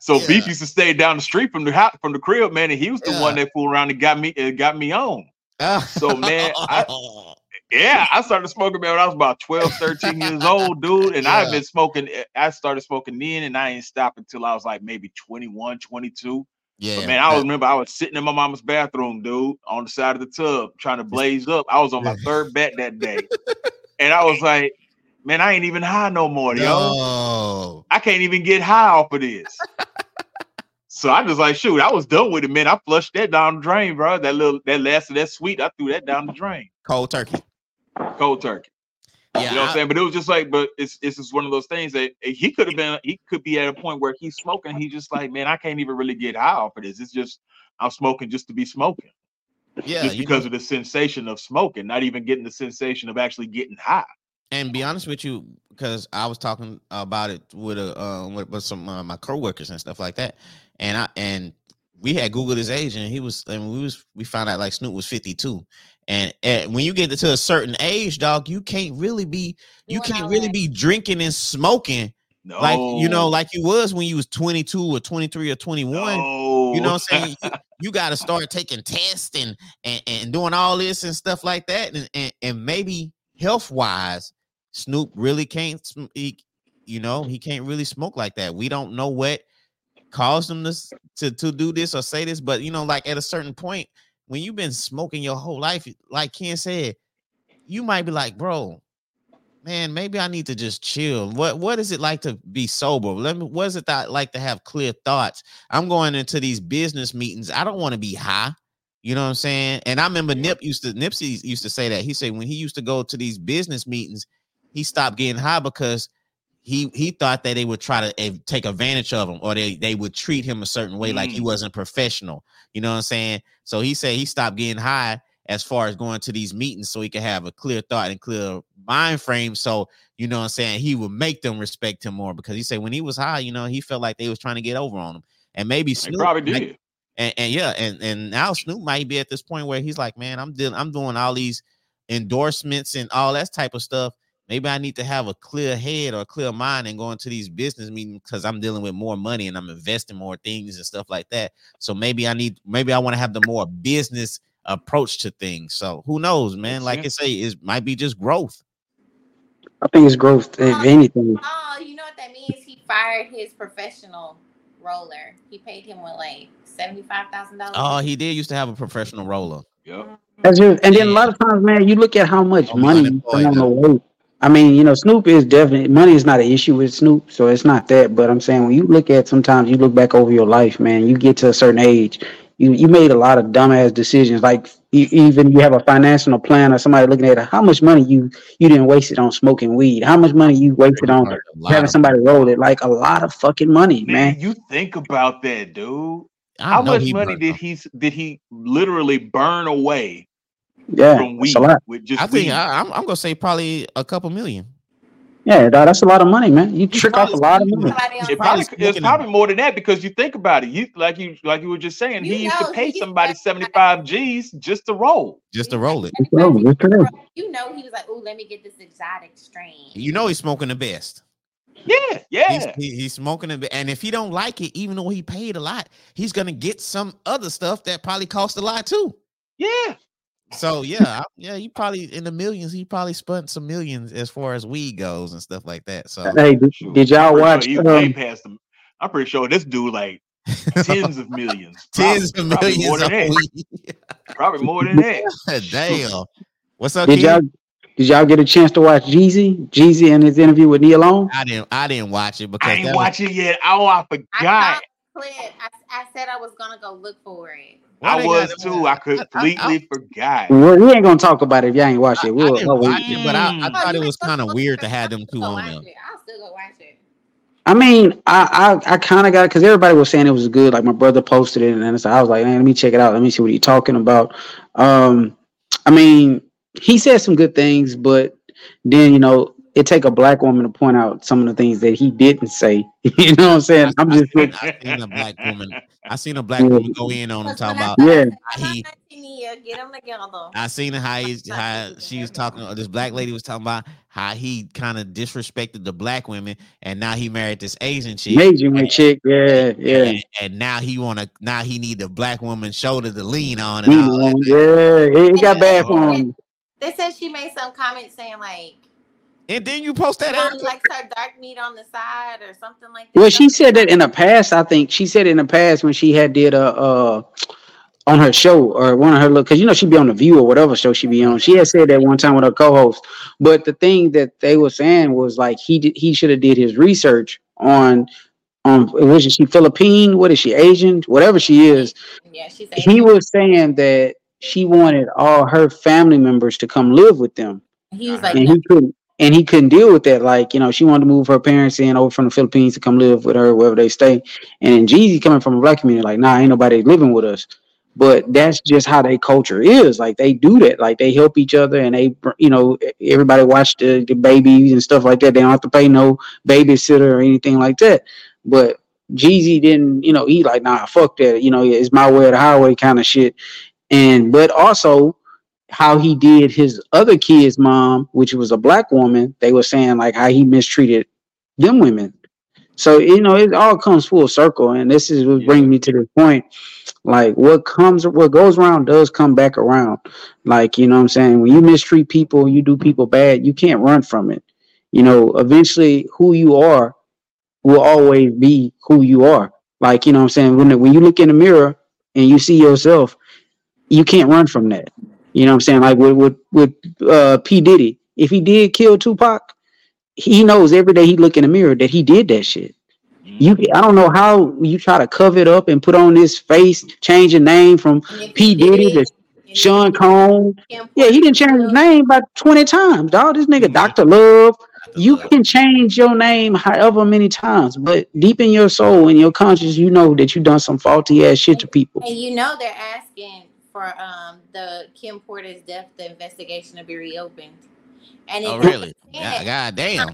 So yeah. Beef used to stay down the street from the house, from the crib, man, and he was the yeah. one that fooled around and got me, uh, got me on. So, man, I, yeah, I started smoking, man, when I was about twelve, thirteen years old, dude. And yeah. I've been smoking. I started smoking then, and I ain't stopped until I was like maybe twenty-one, twenty-two. Yeah. But, man, I always remember I was sitting in my mama's bathroom, dude, on the side of the tub trying to blaze up. I was on my third bat that day. And I was like, man, I ain't even high no more, yo. No. I can't even get high off of this. So I just like, shoot, I was done with it, man. I flushed that down the drain, bro. That little, that last of that sweet, I threw that down the drain. Cold turkey. Cold turkey. Yeah, you know what I, I'm saying? But it was just like, but it's it's just one of those things that he could have been, he could be at a point where he's smoking. He's just like, man, I can't even really get high off of this. It's just, I'm smoking just to be smoking. Yeah. Just because know. of the sensation of smoking, not even getting the sensation of actually getting high. And be honest with you, because I was talking about it with a uh, with, with some uh, my coworkers and stuff like that, and I and we had Googled his age, and he was and we was we found out like Snoop was fifty-two, and, and when you get to a certain age, dog, you can't really be you can't really be drinking and smoking no. like you know like you was when you was twenty-two or twenty-three or twenty-one. No. You know what I'm saying? you, you got to start taking tests and, and and doing all this and stuff like that, and and, and maybe health wise. Snoop really can't, he, you know, he can't really smoke like that. We don't know what caused him to, to to do this or say this, but, you know, like at a certain point, when you've been smoking your whole life, like Ken said, you might be like, bro, man, maybe I need to just chill. What What is it like to be sober? Let me. What is it that like to have clear thoughts? I'm going into these business meetings. I don't want to be high. You know what I'm saying? And I remember Nip used to, Nipsey used to say that. He said when he used to go to these business meetings, he stopped getting high because he he thought that they would try to uh, take advantage of him, or they, they would treat him a certain way, mm. like he wasn't professional. You know what I'm saying? So he said he stopped getting high as far as going to these meetings so he could have a clear thought and clear mind frame. So, you know what I'm saying? He would make them respect him more, because he said when he was high, you know, he felt like they was trying to get over on him. And maybe Snoop, they probably did. Like, and, and yeah, and, and now Snoop might be at this point where he's like, man, I'm dealing, I'm doing all these endorsements and all that type of stuff. Maybe I need to have a clear head or a clear mind and go into these business meetings, because I'm dealing with more money and I'm investing more things and stuff like that. So maybe I need, maybe I want to have the more business approach to things. So who knows, man? Like I say, it might be just growth. I think it's growth, if anything. Oh, you know what that means? He fired his professional roller. He paid him with like seventy-five thousand dollars. Oh, he did used to have a professional roller. Yep. That's just, and then a lot of times, man, you look at how much oh, money on the way. I mean, you know, Snoop is definitely, money is not an issue with Snoop, so it's not that. But I'm saying, when you look at, sometimes you look back over your life, man, you get to a certain age, you, you made a lot of dumbass decisions. Like, you, even you have a financial plan or somebody looking at it, how much money you, you didn't waste it on smoking weed, how much money you wasted on having somebody roll it, like a lot of fucking money, man. man. You think about that, dude. How much money did he did he literally burn away? Yeah, from weed, with just I think weed. I, I'm, I'm gonna say probably a couple million. Yeah, that's a lot of money, man. You trick off a lot of money. It probably, it's probably more than that, because you think about it. You like you like you were just saying, you he used to pay somebody seventy-five G's just to roll, just to roll it. You know, he was like, "Ooh, let me get this exotic strain." You know, he's smoking the best. Yeah, yeah. He's, he, he's smoking it, and if he don't like it, even though he paid a lot, he's gonna get some other stuff that probably cost a lot too. Yeah. So yeah, yeah. He probably in the millions. He probably spent some millions as far as weed goes and stuff like that. So hey, did, did y'all watch? Sure um, past him. I'm pretty sure this dude like tens of millions, tens probably, of probably millions, more than that. Probably more than that. Damn. What's up? Did y'all? Did y'all get a chance to watch Jeezy? Jeezy and his interview with Neil Long? I didn't. I didn't watch it because I didn't watch was... it yet. Oh, I forgot. I, I, I said I was gonna go look for it. I, I was too. I completely I, I, I, forgot. Well, we ain't gonna talk about it if y'all ain't watch it. We'll, I, I didn't watch it, but I, I thought it was kind of weird to have them two on there. I'll still go watch it. I mean, I I, I kind of got it because everybody was saying it was good. Like my brother posted it, and so I was like, hey, let me check it out. Let me see what he's talking about. Um, I mean. He said some good things, but then, you know, it take a black woman to point out some of the things that he didn't say. You know what I'm saying? I'm I, just I, I seen a black woman. I seen a black yeah. woman go in on him talking about yeah. He, I seen how he how she was talking. This black lady was talking about how he kind of disrespected the black women, and now he married this Asian chick. Asian and, chick, yeah, yeah. And, and now he wanna now he need the black woman's shoulder to lean on. And lean all on that. Yeah, it got bad for him. They said she made some comment saying like, and then you post that out like her dark meat on the side or something like that. Well, she said that in the past. I think she said in the past when she had did a uh on her show or one of her look, because you know she'd be on The View or whatever show she be on. She had said that one time with her co-host. But the thing that they were saying was like he did, he should have did his research on. Um, was she Philippine? What is she, Asian? Whatever she is. Yeah, she's Asian. He was saying that. She wanted all her family members to come live with them. He was like, and he couldn't, and he couldn't deal with that. Like, you know, she wanted to move her parents in over from the Philippines to come live with her wherever they stay. And Jeezy coming from a black community, like, nah, ain't nobody living with us. But that's just how their culture is. Like they do that. Like they help each other, and they, you know, everybody watch the, the babies and stuff like that. They don't have to pay no babysitter or anything like that. But Jeezy didn't, you know, he like, nah, fuck that. You know, it's my way or the highway kind of shit. And but also how he did his other kid's mom, which was a black woman. They were saying like how he mistreated them women. So, you know, it all comes full circle. And this is what brings me to the point. Like what comes, what goes around does come back around. Like, you know what I'm saying? When you mistreat people, you do people bad. You can't run from it. You know, eventually who you are will always be who you are. Like, you know what I'm saying? When, when you look in the mirror and you see yourself, you can't run from that. You know what I'm saying? Like with with, with uh, P. Diddy, if he did kill Tupac, he knows every day he look in the mirror that he did that shit. You, I don't know how you try to cover it up and put on this face, change your name from P. Diddy to Sean Combs. Yeah, he didn't change his name about twenty times, dog. This nigga Doctor Love. You can change your name however many times, but deep in your soul and your conscience, you know that you done some faulty ass shit to people. And you know they're asking for um the Kim Porter's death, the investigation to be reopened. And oh, really? Said, God damn.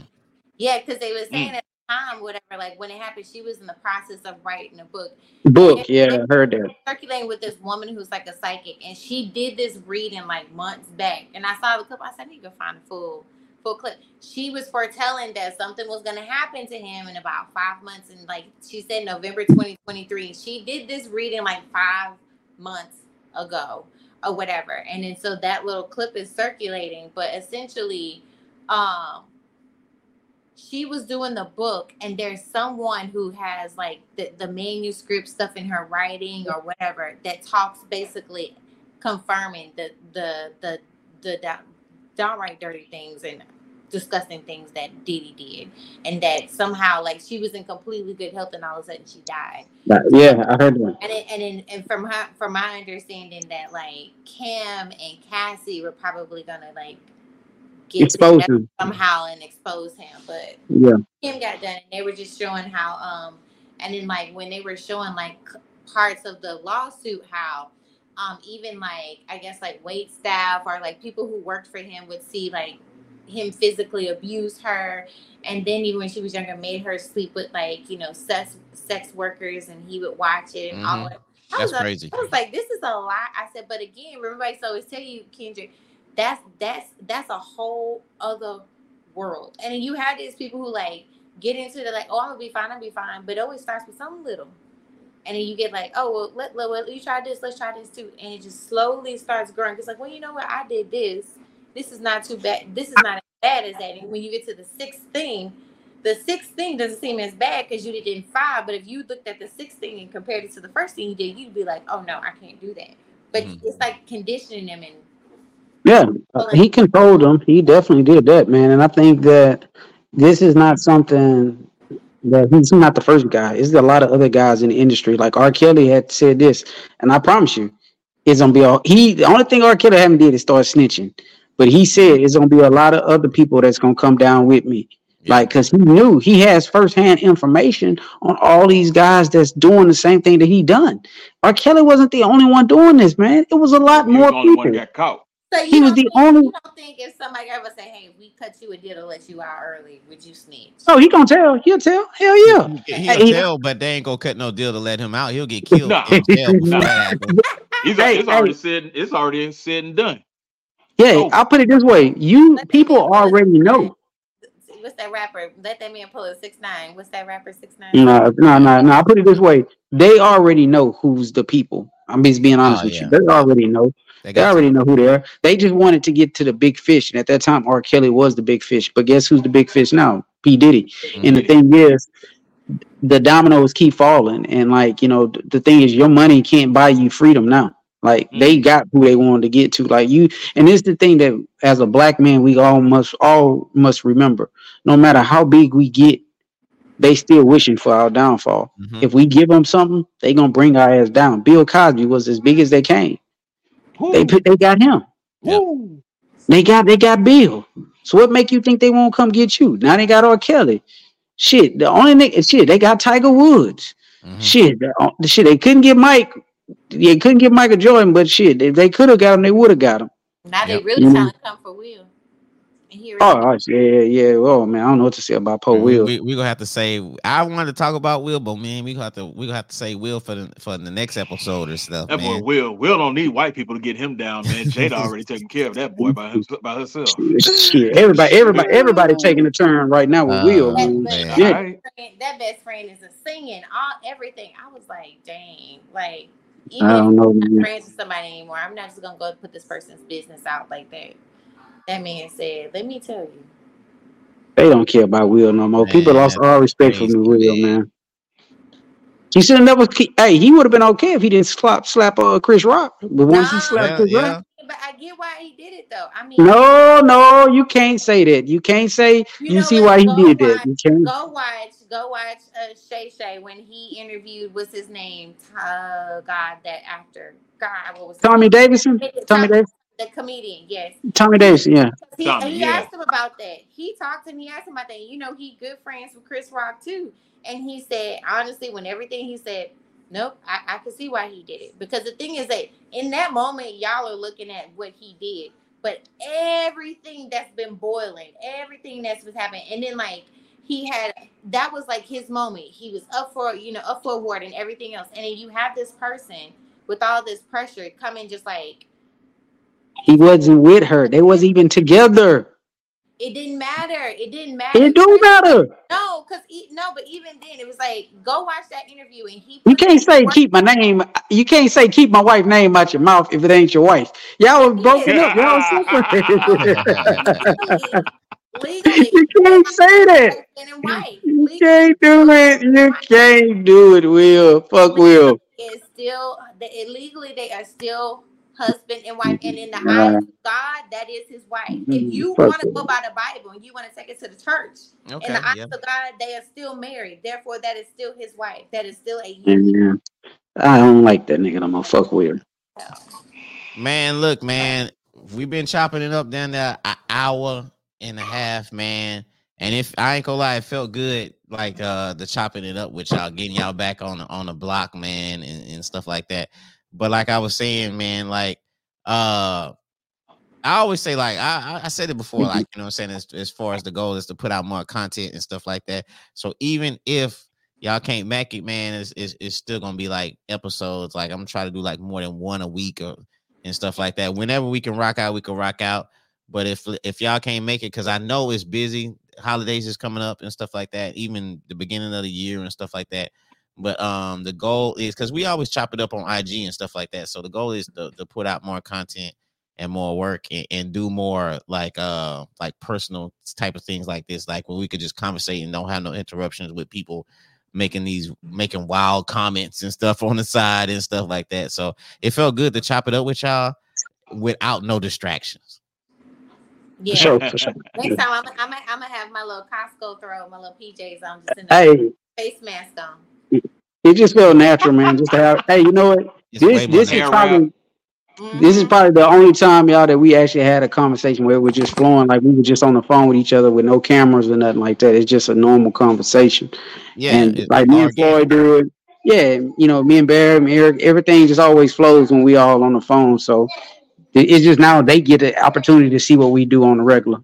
Yeah, because they were saying mm. at the time, whatever, like when it happened, she was in the process of writing a book. Book, yeah, I heard that. Circulating with this woman who's like a psychic, and she did this reading like months back. And I saw the clip. I said, I need to find a full, full clip. She was foretelling that something was going to happen to him in about five months. And like she said, November twenty twenty-three. She did this reading like five months ago or whatever, and then so that little clip is circulating. But essentially um she was doing the book, and there's someone who has like the, the manuscript stuff in her writing or whatever that talks basically confirming the the the the, the downright dirty things and disgusting things that Diddy did, and that somehow like she was in completely good health and all of a sudden she died. Yeah, I heard that. And it, and in, and from her, from my understanding, that like Cam and Cassie were probably gonna like get expose him somehow and expose him, but yeah, Cam got done, and they were just showing how um and then like when they were showing like parts of the lawsuit, how um even like I guess like wait staff or like people who worked for him would see like him physically abuse her, and then even when she was younger made her sleep with like, you know, sex sex workers, and he would watch it and mm-hmm. all that. I that's was, crazy I was like, this is a lot. I said, but again, remember I always tell you, Kendrick, that's that's that's a whole other world. And then you have these people who like get into the like, oh, I'm gonna be fine, I'll be fine, but it always starts with something little, and then you get like, oh well, let, let, let you try this, let's try this too, and it just slowly starts growing. It's like, well, you know what, I did this. This is not too bad. This is not as bad as that. And when you get to the sixth thing, the sixth thing doesn't seem as bad because you did it in five. But if you looked at the sixth thing and compared it to the first thing you did, you'd be like, oh, no, I can't do that. But mm-hmm. it's like conditioning them. And yeah, uh, he controlled them. He definitely did that, man. And I think that this is not something that he's not the first guy. It's a lot of other guys in the industry. Like R. Kelly had said this, and I promise you, it's going to be all. He, the only thing R. Kelly haven't did is start snitching. But he said it's going to be a lot of other people that's going to come down with me. Yeah. Like, because he knew he has firsthand information on all these guys that's doing the same thing that he done. R. Kelly wasn't the only one doing this, man. It was a lot he more was people. One got caught. So he was the think, only. You don't think if somebody ever say, hey, we cut you a deal to let you out early, would you snitch? Oh, he going to tell. He'll tell. Hell yeah. He'll hey, tell, he, but they ain't going to cut no deal to let him out. He'll get killed. Nah. Jail nah. He's, hey, it's, already hey. said, it's already said and done. Yeah, oh. I'll put it this way. You let people already know. What's that rapper? Let that man pull a six nine. What's that rapper? six nine? No, no, no, no. I'll put it this way. They already know who's the people. I'm just being honest oh, with yeah. you. They already know. They, they already you. know who they are. They just wanted to get to the big fish. And at that time, R. Kelly was the big fish. But guess who's the big fish now? P. Diddy. Mm-hmm. And the thing is, the dominoes keep falling. And like, you know, th- the thing is, your money can't buy you freedom now. Like mm-hmm. they got who they wanted to get to, like you. And it's the thing that as a black man, we all must all must remember, no matter how big we get, they still wishing for our downfall. Mm-hmm. If we give them something, they going to bring our ass down. Bill Cosby was as big as they came. Ooh. They put, they got him. Ooh. They got, they got Bill. So what make you think they won't come get you? Now they got R. Kelly. Shit. The only nigga, shit, they got Tiger Woods. Mm-hmm. Shit. The, the shit. They couldn't get Mike. They couldn't get Michael Jordan, but shit, if they could have got him, they would have got him. Now they really mm-hmm. trying to come for Will. And he oh, yeah, yeah. Oh man, I don't know what to say about Poe Will. We're we gonna have to say I wanted to talk about Will, but man, we gonna have to we gonna have to say Will for the for the next episode or stuff. That man. boy Will. Will don't need white people to get him down, man. Jada already taking care of that boy by, him, by herself. Shit, everybody, everybody, everybody taking a turn right now with uh, Will. That, man. Yeah. Right. That best friend is a singing all everything. I was like, dang, like. Even I don't know. I'm not friends with somebody anymore. I'm not just gonna go put this person's business out like that. That man said, "Let me tell you." They don't care about Will no more. Man, people lost all respect for Will, man. He should have never. Hey, he would have been okay if he didn't slap slap uh, Chris Rock. But once no, he slapped yeah, Chris yeah. Rock, but I get why he did it though. I mean, no, no, you can't say that. You can't say you, you know, see why he did watch, that. You can't go watch. Go watch uh, Shay Shay when he interviewed, what's his name? Uh, God, that actor. God, what was his Tommy name? Davidson? Tommy, Tommy Davidson. The comedian, yes. Tommy Davidson, yeah. He, Tommy, he yeah. asked him about that. He talked to him, he asked him about that. You know, he good friends with Chris Rock, too. And he said, honestly, when everything he said, nope, I, I can see why he did it. Because the thing is that in that moment, y'all are looking at what he did. But everything that's been boiling, everything that's been happening, and then like, he had, that was like his moment. He was up for, you know, up for award and everything else. And then you have this person with all this pressure coming just like. He wasn't with her. They wasn't even together. It didn't matter. It didn't matter. It don't matter. No, because no, but even then it was like, go watch that interview and he. You can't say keep my name. You can't say keep my wife's name out your mouth if it ain't your wife. Y'all were broken up. Y'all separated. legally. You can't say that. And white. You can't do it. You can't do it, Will. Fuck Will. It's still, the, illegally, they are still husband and wife. And in the eyes of God, that is his wife. If you want to go by the Bible and you want to take it to the church, okay, in the eyes yeah. of God, they are still married. Therefore, that is still his wife. That is still a union. I don't like that nigga. I'm a fuck Will. Man, look, man. We've been chopping it up down there an hour and a half, man. And if I ain't gonna lie, it felt good, like uh, the chopping it up with y'all, getting y'all back on the, on the block, man, and, and stuff like that. But like I was saying, man, like uh, I always say, like I, I said it before, like you know what I'm saying. As, as far as the goal is to put out more content and stuff like that. So even if y'all can't make it, man, it's it's, it's still gonna be like episodes. Like I'm gonna try to do like more than one a week or. And stuff like that. Whenever we can rock out, we can rock out. But if if y'all can't make it, because I know it's busy, holidays is coming up and stuff like that, even the beginning of the year and stuff like that. But um, the goal is, because we always chop it up on I G and stuff like that. So the goal is to, to put out more content and more work and, and do more like uh like personal type of things like this, like where we could just conversate and don't have no interruptions with people making these making wild comments and stuff on the side and stuff like that. So it felt good to chop it up with y'all without no distractions. Yeah. For sure, for sure. Next time I'm I'm I'm gonna have my little Costco throw, my little P Js on, just in the hey, face mask on. It just felt natural, man. Just to have hey, you know what? It's this this is probably mm-hmm. this is probably the only time, y'all, that we actually had a conversation where it was just flowing, like we were just on the phone with each other with no cameras or nothing like that. It's just a normal conversation. Yeah, and like me and Floyd do it. Yeah, you know, me and Bear, and Eric, everything just always flows when we all on the phone. So it's just now they get the opportunity to see what we do on the regular.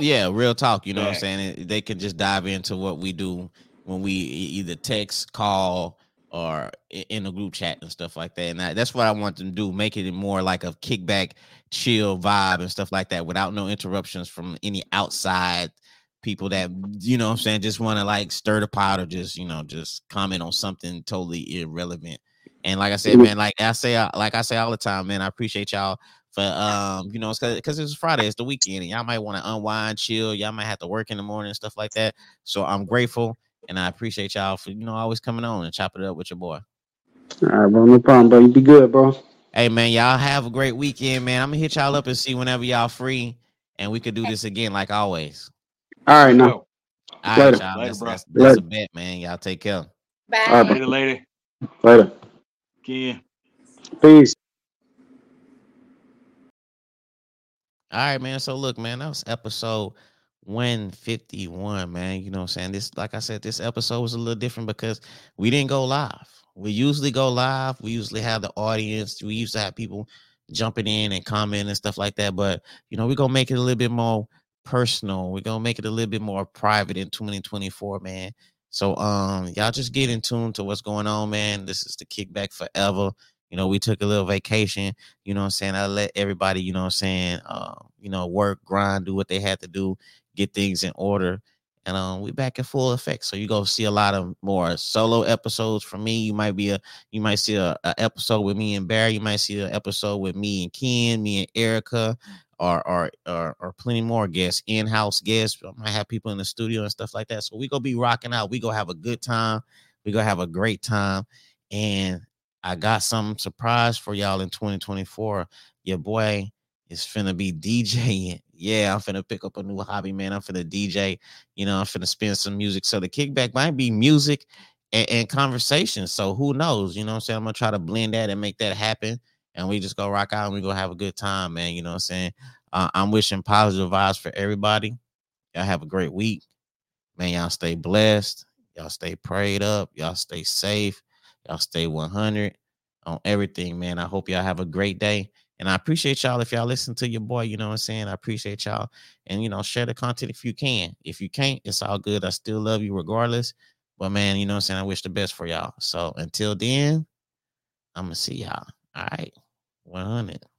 Yeah, real talk. You know yeah. what I'm saying? They can just dive into what we do when we either text, call, or in a group chat and stuff like that. And I, that's what I want them to do, make it more like a kickback, chill vibe and stuff like that without no interruptions from any outside people that, you know what I'm saying, just want to like stir the pot or just, you know, just comment on something totally irrelevant. And like I said, man, like I say, like I say all the time, man, I appreciate y'all for, um, you know, it's cause, cause it's Friday, it's the weekend and y'all might want to unwind, chill. Y'all might have to work in the morning and stuff like that. So I'm grateful. And I appreciate y'all for, you know, always coming on and chopping it up with your boy. All right, bro. No problem, bro. You be good, bro. Hey, man, y'all have a great weekend, man. I'm going to hit y'all up and see whenever y'all free. And we could do this again like always. All right, now. All right, later. Y'all. Later, that's, that's, that's a bet, man. Y'all take care. Bye. All right, later, lady. Later. Ken. Peace. All right, man. So, look, man, that was episode one fifty-one, man. You know what I'm saying? This, like I said, this episode was a little different because we didn't go live. We usually go live. We usually have the audience. We used to have people jumping in and commenting and stuff like that. But, you know, we're going to make it a little bit more personal. We're going to make it a little bit more private in twenty twenty-four, man. So, um, y'all just get in tune to what's going on, man. This is the Kickback Forever. You know, we took a little vacation, you know what I'm saying? I let everybody, you know what I'm saying, uh, you know, work, grind, do what they had to do, get things in order. And um, we're back in full effect. So you're going to see a lot of more solo episodes from me. You might be a, you might see a, a episode with me and Barry. You might see an episode with me and Ken, me and Erica, or, or, or, or plenty more guests, in-house guests. I might have people in the studio and stuff like that. So we're going to be rocking out. We're going to have a good time. We're going to have a great time. And I got some surprise for y'all in twenty twenty-four. Your boy is finna be DJing. Yeah, I'm finna pick up a new hobby, man. I'm finna D J. You know, I'm finna spin some music. So the kickback might be music and, and conversation. So who knows? You know what I'm saying? I'm gonna try to blend that and make that happen. And we just go rock out and we gonna have a good time, man. You know what I'm saying? Uh, I'm wishing positive vibes for everybody. Y'all have a great week. Man, y'all stay blessed. Y'all stay prayed up. Y'all stay safe. Y'all stay one hundred on everything, man. I hope y'all have a great day. And I appreciate y'all if y'all listen to your boy, you know what I'm saying? I appreciate y'all. And, you know, share the content if you can. If you can't, it's all good. I still love you regardless. But, man, you know what I'm saying? I wish the best for y'all. So, until then, I'm going to see y'all. All right. one hundred